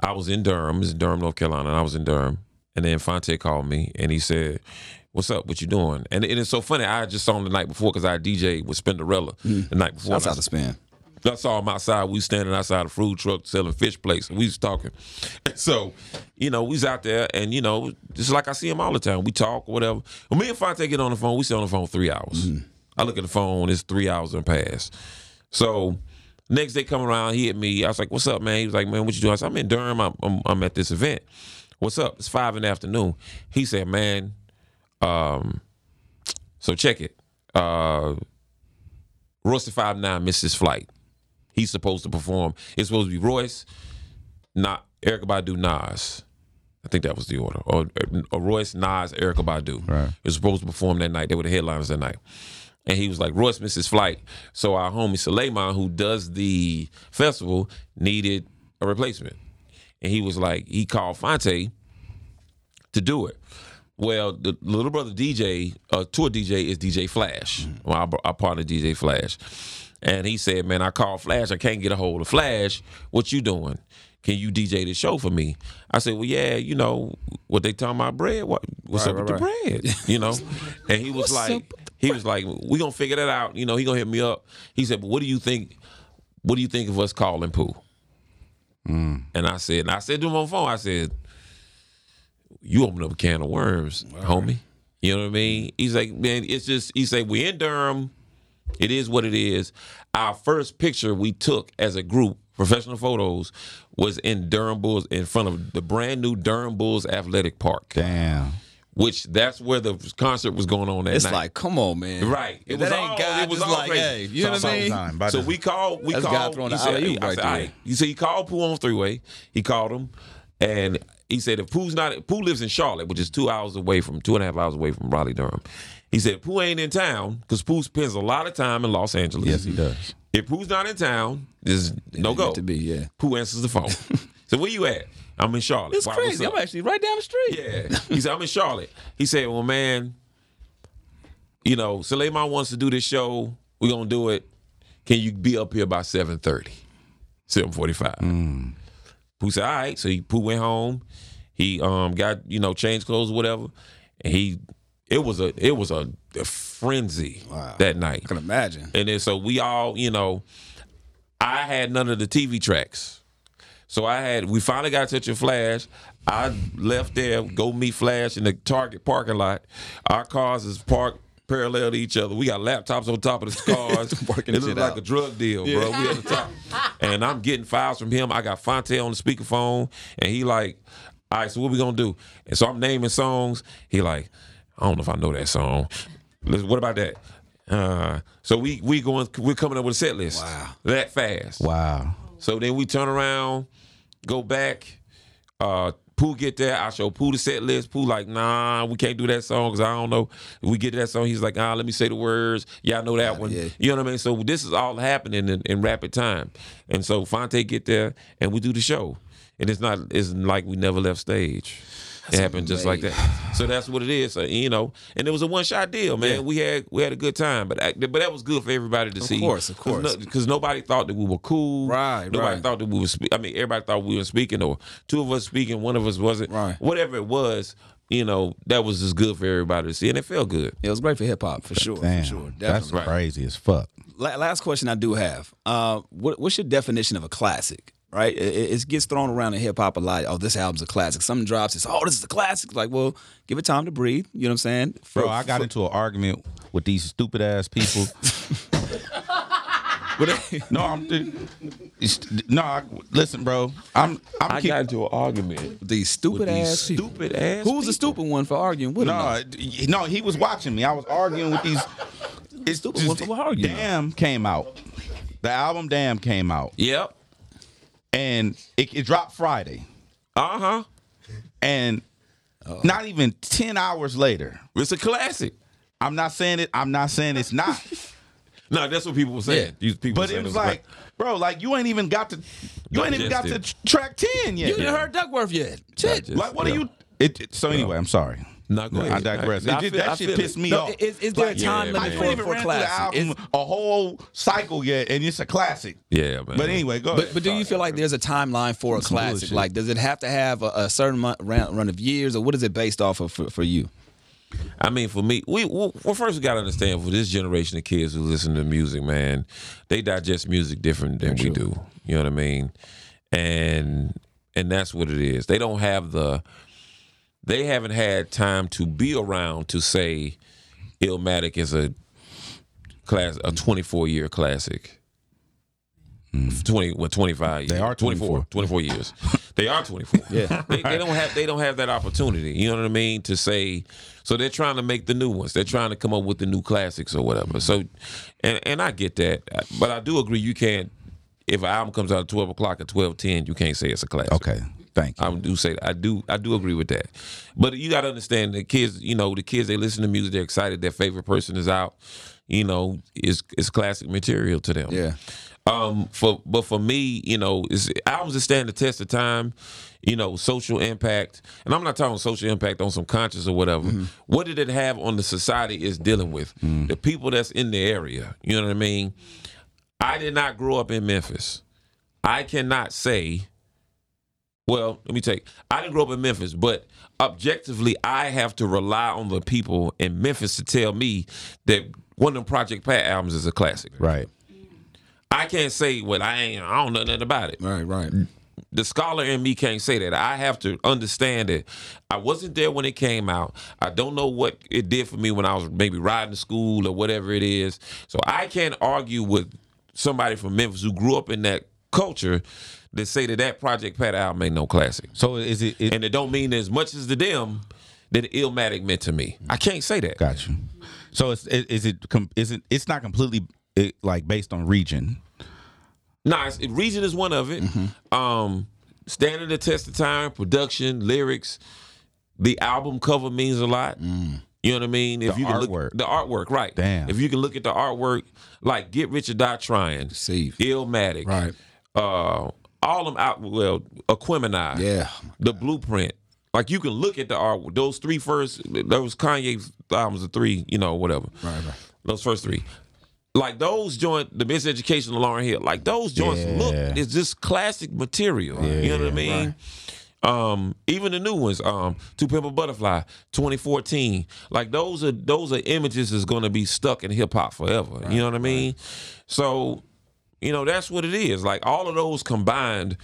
I was in Durham, it's Durham, North Carolina, and I was in Durham. And then Fonte called me and he said, what's up? What you doing? And, and it's so funny. I just saw him the night before because I DJed with Spinderella mm. the night before. That's out of Spin. I saw him outside. We standing outside a food truck selling fish plates. And we was talking. And so, you know, we was out there and, you know, just like I see him all the time. We talk or whatever. When me and Fonte get on the phone, we sit on the phone three hours. Mm. I look at the phone. It's three hours done passed. So next day coming around, he hit me. I was like, what's up, man? He was like, man, what you doing? I said, I'm in Durham. I'm, I'm, I'm at this event. What's up? It's five in the afternoon. He said, man, Um, so check it. Uh, Royce the five nine missed his flight. He's supposed to perform. It's supposed to be Royce, not Erykah Badu, Nas. I think that was the order. Or, or Royce, Nas, Erykah Badu. Right. It was supposed to perform that night. They were the headliners that night. And he was like, Royce missed his flight. So our homie Suleiman, who does the festival, needed a replacement. And he was like, he called Fonte to do it. Well, the Little Brother D J, uh, tour D J is D J Flash. Well, I, I partnered D J Flash. And he said, man, I called Flash. I can't get a hold of Flash. What you doing? can you D J this show for me? I said, well, yeah, you know, what they talking about bread? What, what's right, up right, with right. the bread? You know? And he was what's like, he was like, we gonna figure that out. You know, he gonna hit me up. He said, but what do you think, what do you think of us calling Pooh? Mm. And I said, and I said to him on the phone, I said, you opened up a can of worms, right. homie. You know what I mean? He's like, man, it's just, he said, we in Durham. It is what it is. Our first picture we took as a group, professional photos, was in Durham Bulls, in front of the brand new Durham Bulls Athletic Park. Damn. Which that's where the concert was going on that it's night. It's like, come on, man. Right. It was all, God, it was all like, crazy. Hey, you know so, what I mean? Time, so we called, we that's called. God he said, right I said, right. You see, he called Pooh on three-way. He called him, and he said, if Pooh's not, Pooh lives in Charlotte, which is two hours away from, two and a half hours away from Raleigh-Durham. He said, Pooh ain't in town, because Pooh spends a lot of time in Los Angeles. Yes, he does. If Pooh's not in town, there's no go. To be, yeah. Pooh answers the phone. So where you at? I'm in Charlotte. It's wow, crazy. I'm actually right down the street. Yeah. He said, I'm in Charlotte. He said, well, man, you know, Suleiman wants to do this show. We're going to do it. Can you be up here by seven thirty, seven forty-five? Mm. Pooh said, all right. So he, Pooh went home. He um, got, you know, changed clothes or whatever. And he... It was a it was a, a frenzy wow. that night. I can imagine. And then so we all, you know, I had none of the T V tracks. So I had, we finally got to touch with Flash. I left there, go meet Flash in the Target parking lot. Our cars is parked parallel to each other. We got laptops on top of the cars. It looked like out. a drug deal, yeah. bro. We at the top. And I'm getting files from him. I got Fonte on the speakerphone. And he like, all right, so what we going to do? And so I'm naming songs. He like, I don't know if I know that song. Listen, what about that? Uh, so we we going we're coming up with a set list. Wow. That fast. Wow. So then we turn around, go back. Uh, Pooh get there. I show Pooh the set list. Pooh like, nah, we can't do that song because I don't know. We get to that song. He's like, ah, let me say the words. Y'all know that yeah, one. Yeah. You know what I mean? So this is all happening in, in rapid time. And so Fonte get there and we do the show. And it's not it's like we never left stage. That's it happened amazing. Just like that. So that's what it is, so, you know. And it was a one-shot deal, man. Yeah. We had we had a good time. But I, but that was good for everybody to of see. Of course, of course. Because no, nobody thought that we were cool. Right, Nobody right. thought that we were speaking. I mean, everybody thought we were speaking, or two of us speaking, one of us wasn't. Right. Whatever it was, you know, that was just good for everybody to see. And it felt good. It was great for hip-hop, for sure. Damn, for sure. Definitely. That's right. Crazy as fuck. La- last question I do have. Uh, what, what's your definition of a classic? Right, it, it gets thrown around in hip hop a lot. Oh, this album's a classic. Something drops, it's oh, this is a classic. Like, well, give it time to breathe. You know what I'm saying, bro? I got into an argument with these stupid ass people. no, I'm no. I, listen, bro, I'm. I'm I keep, got into an argument with these stupid with these ass, stupid people. ass. Who's the stupid one for arguing with no, him? No, no, he was watching me. I was arguing with these. It's stupid just, one for arguing. Damn came out. The album Damn came out. Yep. And it, it dropped Friday. Uh-huh. And Uh-oh. not even ten hours later. It's a classic. I'm not saying it. I'm not saying it's not. No, that's what people were saying. Yeah. These people but it was, it was like, like, bro, like you ain't even got to you Not ain't even got it. to track ten yet. You didn't yeah. heard Duckworth yet. Shit. Like what yeah. are you it, it, so anyway, I'm sorry. Not no, I digress. No, I feel, that I shit pissed it. me no, off. Is, is there like, a time yeah, limit for, for a classic? Album, a whole cycle yet, and it's a classic. Yeah, man. But anyway, go ahead. But, but do you feel like there's a timeline for a it's classic? Like, does it have to have a, a certain month, round, run of years, or what is it based off of for, for you? I mean, for me, we well, first we got to understand for this generation of kids who listen to music, man, they digest music different than True. we do. You know what I mean? And and that's what it is. They don't have the... They haven't had time to be around to say Illmatic is a class, a twenty-four-year classic. Mm. twenty, what, twenty-five years. They are twenty-four. twenty-four years. They are twenty-four. Yeah. They, they don't have they don't have that opportunity, you know what I mean, to say, so they're trying to make the new ones. They're trying to come up with the new classics or whatever. So, and, and I get that. But I do agree you can't, if an album comes out at twelve o'clock or twelve ten, you can't say it's a classic. Okay. Thank you. I do say that. I do I do agree with that. But you gotta understand the kids, you know, the kids, they listen to music, they're excited, their favorite person is out, you know, it's it's classic material to them. Yeah. Um for but for me, you know, it's albums that stand the test of time, you know, social impact. And I'm not talking social impact on some conscience or whatever. Mm-hmm. What did it have on the society it's dealing with? Mm-hmm. The people that's in the area. You know what I mean? I did not grow up in Memphis. I cannot say Well, let me take, I didn't grow up in Memphis, but objectively, I have to rely on the people in Memphis to tell me that one of them Project Pat albums is a classic. Right. I can't say, well, I ain't, I don't know nothing about it. Right, right. The scholar in me can't say that. I have to understand that I wasn't there when it came out. I don't know what it did for me when I was maybe riding to school or whatever it is. So I can't argue with somebody from Memphis who grew up in that culture that say that that Project Pat album ain't no classic. So is it, it and it don't mean as much as to them that Illmatic meant to me. I can't say that. Got you. So it's, it, is it is it it's not completely it, like based on region. Nah, it's, it, region is one of it. Mm-hmm. Um, standing the test of time, production, lyrics, the album cover means a lot. Mm. You know what I mean? If the you can artwork. Look, the artwork, right. Damn. If you can look at the artwork, like Get Rich or Die Trying, Steve. Illmatic, right. Uh, all them out, well, Aquemini, yeah. The Blueprint. Like you can look at the artwork. Those three first, those Kanye albums, the three, you know, whatever. Right, right. Those first three. Like those joint, the Miseducation of Lauryn Hill, like those joints yeah. look, it's just classic material. Yeah, you know what I mean? Right. Um, even the new ones, um, To Pimp a Butterfly, twenty fourteen, like those are those are images that's gonna be stuck in hip hop forever. Right, you know what I mean? Right. So, you know, that's what it is. Like all of those combined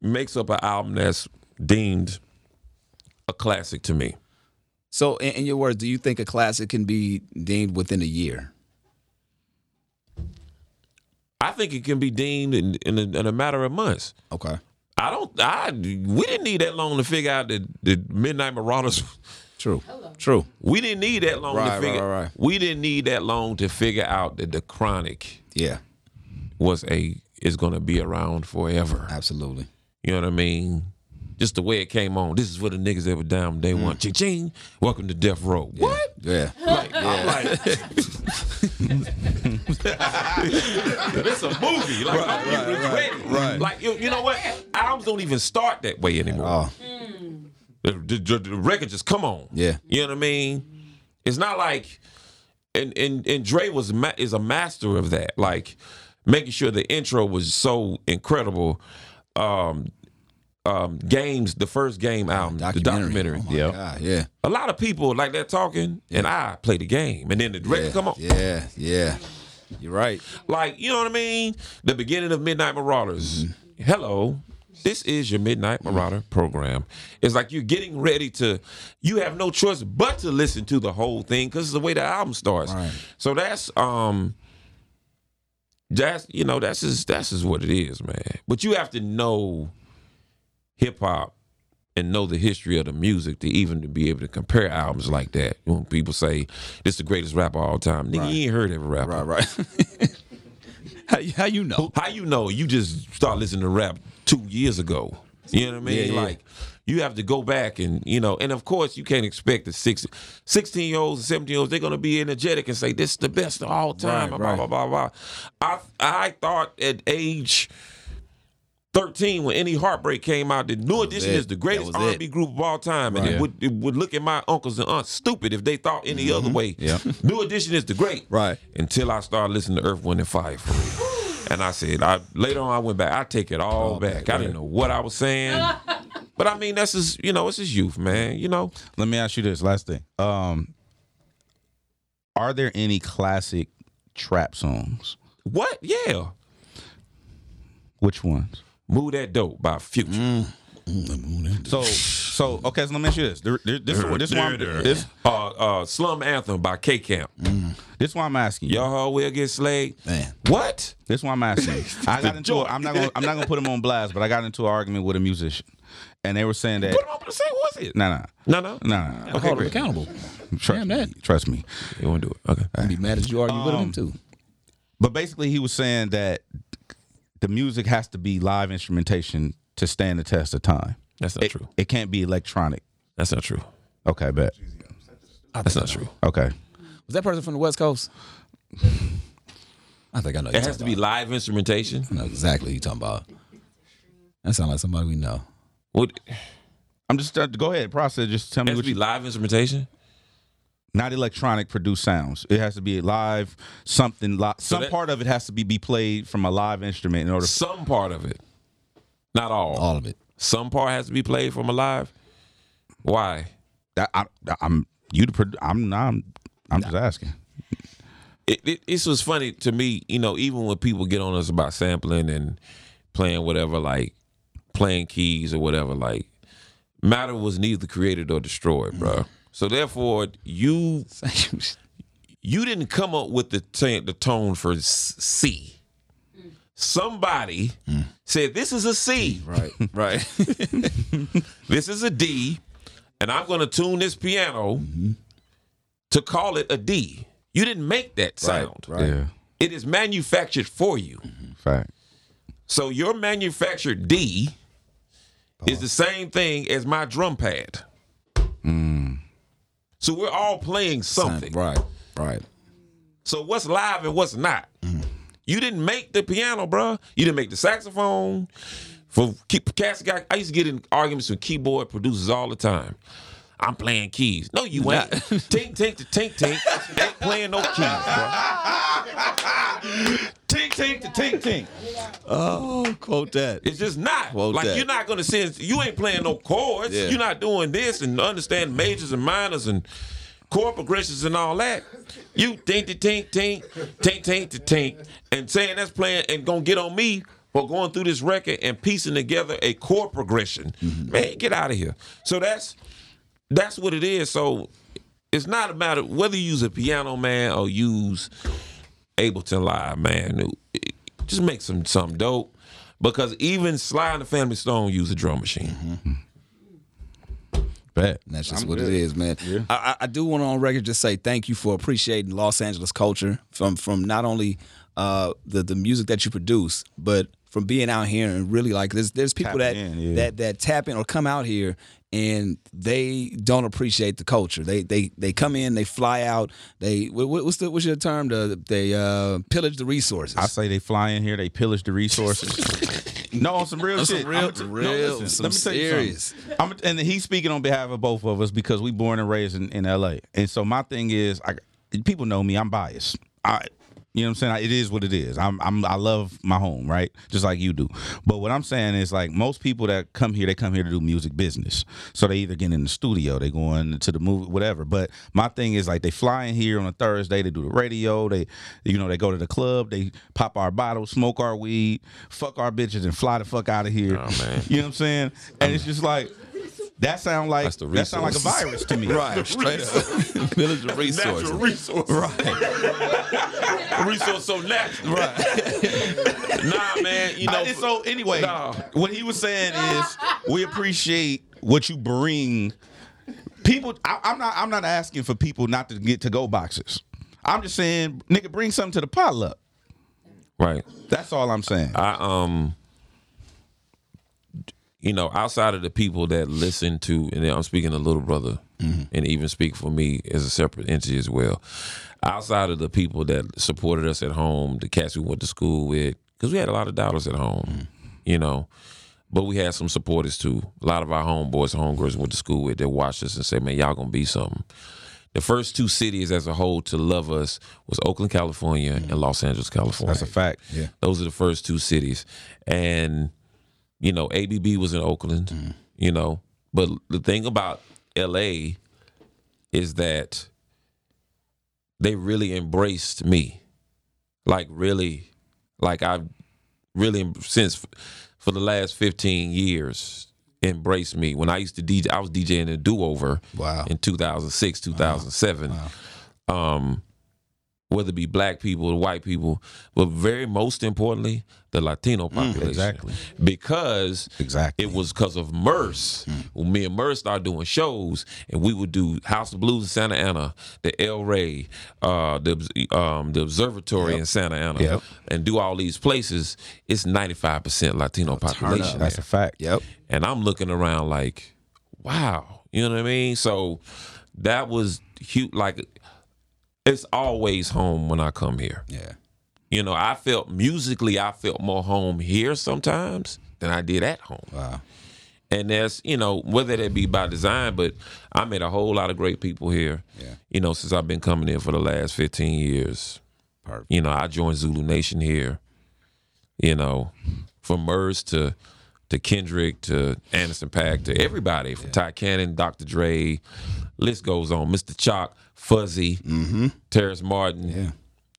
makes up an album that's deemed a classic to me. So, in, in your words, do you think a classic can be deemed within a year? I think it can be deemed in, in, a, in a matter of months. Okay. I don't. I we didn't need that long to figure out that the Midnight Marauders. True. Hello. True. We didn't need that long right, to figure. Right, right. We didn't need that long to figure out that the Chronic. Yeah. Was a is going to be around forever. Absolutely. You know what I mean? Just the way it came on. This is for the niggas that were down day mm. one. Ching ching. Welcome to Death Row. Yeah. What? Yeah. Like, yeah. I'm like, it's a movie. Like, right, you regret it. Right, right. Like, you, you know what? Albums don't even start that way anymore. Oh. Mm. The, the, the record just come on. Yeah. You know what I mean? It's not like, and and and Dre was ma- is a master of that. Like, making sure the intro was so incredible. Um, um, games, the first game album, the documentary. Oh yeah, God, yeah. A lot of people like that talking, and I play the game, and then the director yeah, come on. Yeah, yeah. You're right. Like, you know what I mean? The beginning of Midnight Marauders. Mm-hmm. Hello, this is your Midnight Marauder program. It's like you're getting ready to. You have no choice but to listen to the whole thing because it's the way the album starts. Right. So that's um. That's, you know, that's just, that's just what it is, man. But you have to know hip-hop and know the history of the music to even to be able to compare albums like that. When people say, this is the greatest rapper of all time. Nigga, right. You ain't heard every rapper. Right, right. how, how you know? How you know? You just start listening to rap two years ago. You know what I mean? Yeah, yeah. Like, you have to go back and, you know, and of course you can't expect the sixteen-year-olds and seventeen-year-olds, they're going to be energetic and say, this is the best of all time, right, blah, right. blah, blah, blah, blah. I, I thought at age thirteen when Any Heartbreak came out, the New Edition is the greatest R and B group of all time. And right. it, would, it would look at my uncles and aunts stupid if they thought any mm-hmm. other way. Yeah. New Edition is the great. Right. Until I started listening to Earth, Wind, and Fire for real. And I said, I, later on I went back. I take it all, all back. back. I didn't know what I was saying. But I mean, that's just, you know, it's just youth, man, you know. Let me ask you this, last thing. Um, are there any classic trap songs? What? Yeah. Which ones? Move That Dope by Future. Mm. Mm, so, so okay, so let me ask you this. There, there, this there, this, there, one, there. this uh, uh, Slum Anthem by K-Camp. Mm. This one I'm asking you. Y'all will get slayed. Man. What? This one I'm asking you. I got into a, I'm not gonna I'm not gonna put him on blast, but I got into an argument with a musician, and they were saying that. Put him on blast. What was it? No, no, no, no, no. Okay, hold him accountable. Trust Damn that. Me. Trust me. You won't do it. Okay. I'd be mad at you arguing um, with him too. But basically, he was saying that the music has to be live instrumentation to stand the test of time. That's not it, true. It can't be electronic. That's not true. Okay, bet. That's not true. Okay. Was that person from the West Coast? I think I know. It has to be live instrumentation. I know exactly who you're talking about. That sounds like somebody we know. What? I'm just uh, go ahead, process. Just tell me. It has what to be you, live instrumentation. Not electronic produced sounds. It has to be live. Something. Li- so some that, part of it has to be, be played from a live instrument in order. Some part of it. Not all. All of it. some part has to be played from Alive. Why? I, I, I'm you. The, I'm not. I'm, I'm just asking. It, it, this was funny to me, you know, even when people get on us about sampling and playing whatever, like playing keys or whatever, like matter was neither created or destroyed, bro. So therefore, you you didn't come up with the t- the tone for C. Somebody mm. said this is a C, right? Right. This is a D, and I'm going to tune this piano mm-hmm. to call it a D. You didn't make that sound. Right, right. Yeah. It is manufactured for you. Mm-hmm. Fact. So your manufactured D oh. is the same thing as my drum pad. Mm. So we're all playing something. Right, right. So what's live and what's not? Mm. You didn't make the piano, bro. You didn't make the saxophone. For cats, I used to get in arguments with keyboard producers all the time. I'm playing keys. No, you ain't. Tink, tink, to tink, tink. Ain't playing no keys, bro. Tink, tink, to tink, tink. Oh, quote that. It's just not. Quote like, that. You're not going to say, you ain't playing no chords. Yeah. You're not doing this and understand majors and minors and chord progressions and all that. You tink, to tink, tink, tink, tink, to tink, and saying that's playing and going to get on me. But going through this record and piecing together a chord progression, mm-hmm. man, get out of here. So that's that's what it is. So it's not a matter whether you use a piano, man, or use Ableton Live, man. It just make some something dope. Because even Sly and the Family Stone use a drum machine. Mm-hmm. Bet. And that's just I'm what good. It is, man. Yeah. I, I do want to on record just say thank you for appreciating Los Angeles culture from from not only uh, the the music that you produce, but from being out here and really like there's there's people that, in, yeah. that that tap in or come out here and they don't appreciate the culture. They they they come in, they fly out, they what, what's the what's your term? The, they uh, pillage the resources. I say they fly in here, they pillage the resources. No, some real some shit. Real, t- real, no, listen, let me tell you something. I'm, and he's speaking on behalf of both of us because we born and raised in, in L A. And so my thing is, I, people know me. I'm biased. I, you know what I'm saying? I, it is what it is. I'm, I'm, I love my home, right? Just like you do. But what I'm saying is, like most people that come here, they come here to do music business. So they either get in the studio, they going to the movie, whatever. But my thing is, like they fly in here on a Thursday, they do the radio, they, you know, they go to the club, they pop our bottles, smoke our weed, fuck our bitches, and fly the fuck out of here. Oh, man. You know what I'm saying? And it's just like. That sound like that sound like a virus to me. Right, straight up. Village of resources. Natural resource. Right. Resource so natural. Right. Nah, man. You know. I, so anyway, nah. What he was saying is we appreciate what you bring. People, I, I'm not. I'm not asking for people not to get to go boxes. I'm just saying, nigga, bring something to the potluck. Right. That's all I'm saying. I um. You know, outside of the people that listen to, and I'm speaking to Little Brother, mm-hmm. and even speak for me as a separate entity as well. Outside of the people that supported us at home, the cats we went to school with, because we had a lot of dollars at home, mm-hmm. you know, but we had some supporters too. A lot of our homeboys and homegirls went to school with that watched us and said, man, y'all gonna be something. The first two cities as a whole to love us was Oakland, California, mm-hmm. and Los Angeles, California. That's a fact. Yeah, those are the first two cities, and. You know, A B B was in Oakland, mm. you know. But the thing about L A is that they really embraced me. Like, really, like I've really, since for the last fifteen years, embraced me. When I used to D J, I was DJing in Do-Over wow. in two thousand six, two thousand seven. Wow. Wow. Um, whether it be black people, white people, but very most importantly, the Latino population. Mm, exactly. Because exactly. it was because of Merce. Mm. When me and Merce started doing shows, and we would do House of Blues in Santa Ana, the El Rey, uh, the um, the Observatory yep. in Santa Ana, yep. and do all these places, it's ninety-five percent Latino population. That's a fact. Yep. And I'm looking around like, wow. You know what I mean? So that was huge. Like, it's always home when I come here. Yeah. You know, I felt musically, I felt more home here sometimes than I did at home. Wow. And that's, you know, whether that be by design, but I met a whole lot of great people here, yeah. you know, since I've been coming in for the last fifteen years. Perfect. You know, I joined Zulu Nation here, you know, from Merce to to Kendrick, to Anderson .Paak, to everybody, from yeah. Ty Cannon, Doctor Dre, list goes on. Mister Chalk, Fuzzy, mm-hmm. Terrence Martin, yeah.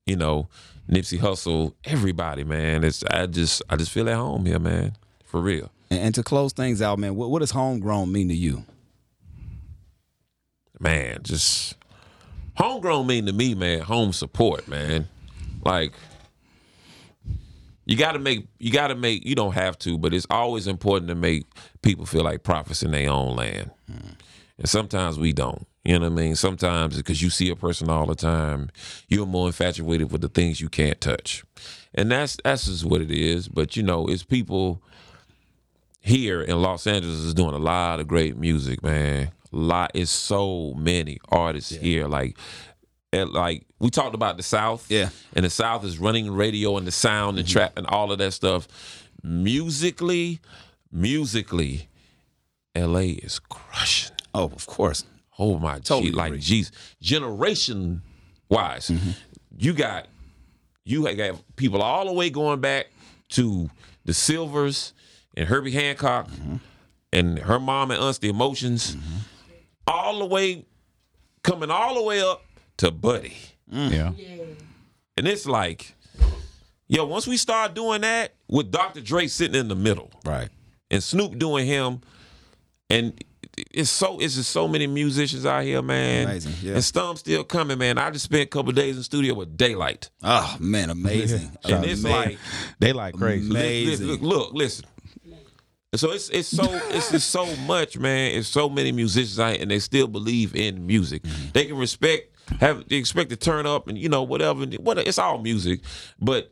you know, Nipsey Hussle, everybody, man. It's I just I just feel at home here, man, for real. And, and to close things out, man, what, what does homegrown mean to you? Man, just homegrown mean to me, man, home support, man. Like, you gotta make, you gotta make, you don't have to, but it's always important to make people feel like prophets in their own land. Mm. And sometimes we don't, you know what I mean? Sometimes because you see a person all the time, you're more infatuated with the things you can't touch. And that's, that's just what it is. But, you know, it's people here in Los Angeles is doing a lot of great music, man. A lot, it's so many artists yeah. here, like, At like we talked about the South, yeah, and the South is running radio and the sound and mm-hmm. trap and all of that stuff. Musically, musically, L A is crushing. Oh, of course. Oh my, totally G, like geez, generation wise, mm-hmm. you got you got people all the way going back to the Silvers and Herbie Hancock mm-hmm. and her mom and us, the Emotions, mm-hmm. all the way coming all the way up. To Buddy. Mm. Yeah. yeah. And it's like, yo, once we start doing that with Doctor Dre sitting in the middle. Right. And Snoop doing him. And it's so it's just so many musicians out here, man. Amazing. Yeah. And Stum's still coming, man. I just spent a couple of days in the studio with Daylight. Oh, man, amazing. Yeah. And it's amazing. Like Daylight crazy. Amazing. Look, look, look listen. So it's it's so it's just so much, man. It's so many musicians out here and they still believe in music. Mm-hmm. They can respect Have they expect to turn up and you know whatever? What it's all music, but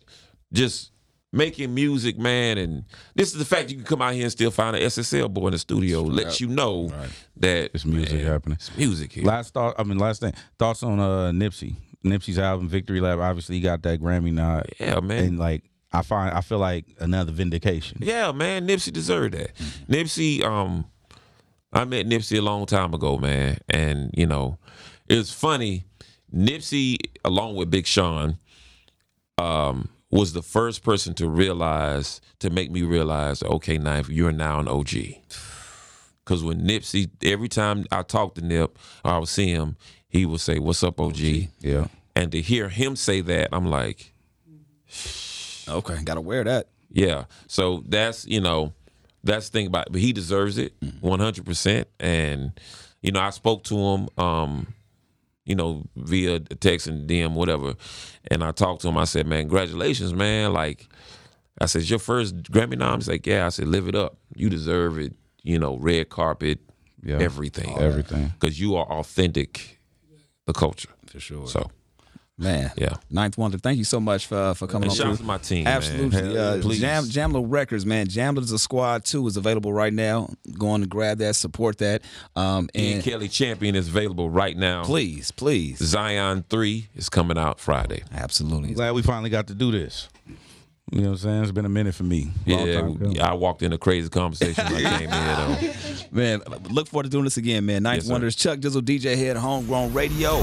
just making music, man. And this is the fact you can come out here and still find an S S L boy in the studio. Lets you know right. that it's music man, happening. It's music here. Last thought. I mean, last thing. Thoughts on uh, Nipsey? Nipsey's album Victory Lap. Obviously, he got that Grammy nod. Yeah, man. And like I find, I feel like another vindication. Yeah, man. Nipsey deserved that. Mm-hmm. Nipsey. Um, I met Nipsey a long time ago, man, and you know. It's funny, Nipsey, along with Big Sean, um, was the first person to realize, to make me realize, okay, Ninth, you're now an O G. Because when Nipsey, every time I talked to Nip, or I would see him, he would say, what's up, O G? Yeah. And to hear him say that, I'm like, okay, gotta wear that. Yeah. So that's, you know, that's the thing about it. But he deserves it one hundred percent. And, you know, I spoke to him, um, you know, via text and D M, whatever. And I talked to him. I said, man, congratulations, man. Like, I said, your first Grammy nom? He's like, yeah. I said, live it up. You deserve it. You know, red carpet, yeah. everything. Everything. Because you are authentic, the culture. For sure. So. Man, yeah. Ninth Wonder, thank you so much for uh, for coming and on. Shout out to my team, absolutely. Man. Uh, Jam, Jamla Records, man. Jamla's a squad too is available right now. Go on and grab that, support that. Um, and Ian Kelly Champion is available right now. Please, please. Zion three is coming out Friday. Absolutely. I'm glad we finally got to do this. You know what I'm saying? It's been a minute for me. Long yeah, time I walked in a crazy conversation when I came here though. Man, look forward to doing this again, man. Ninth yes, Wonders, Chuck Dizzle, D J Head, Homegrown Radio.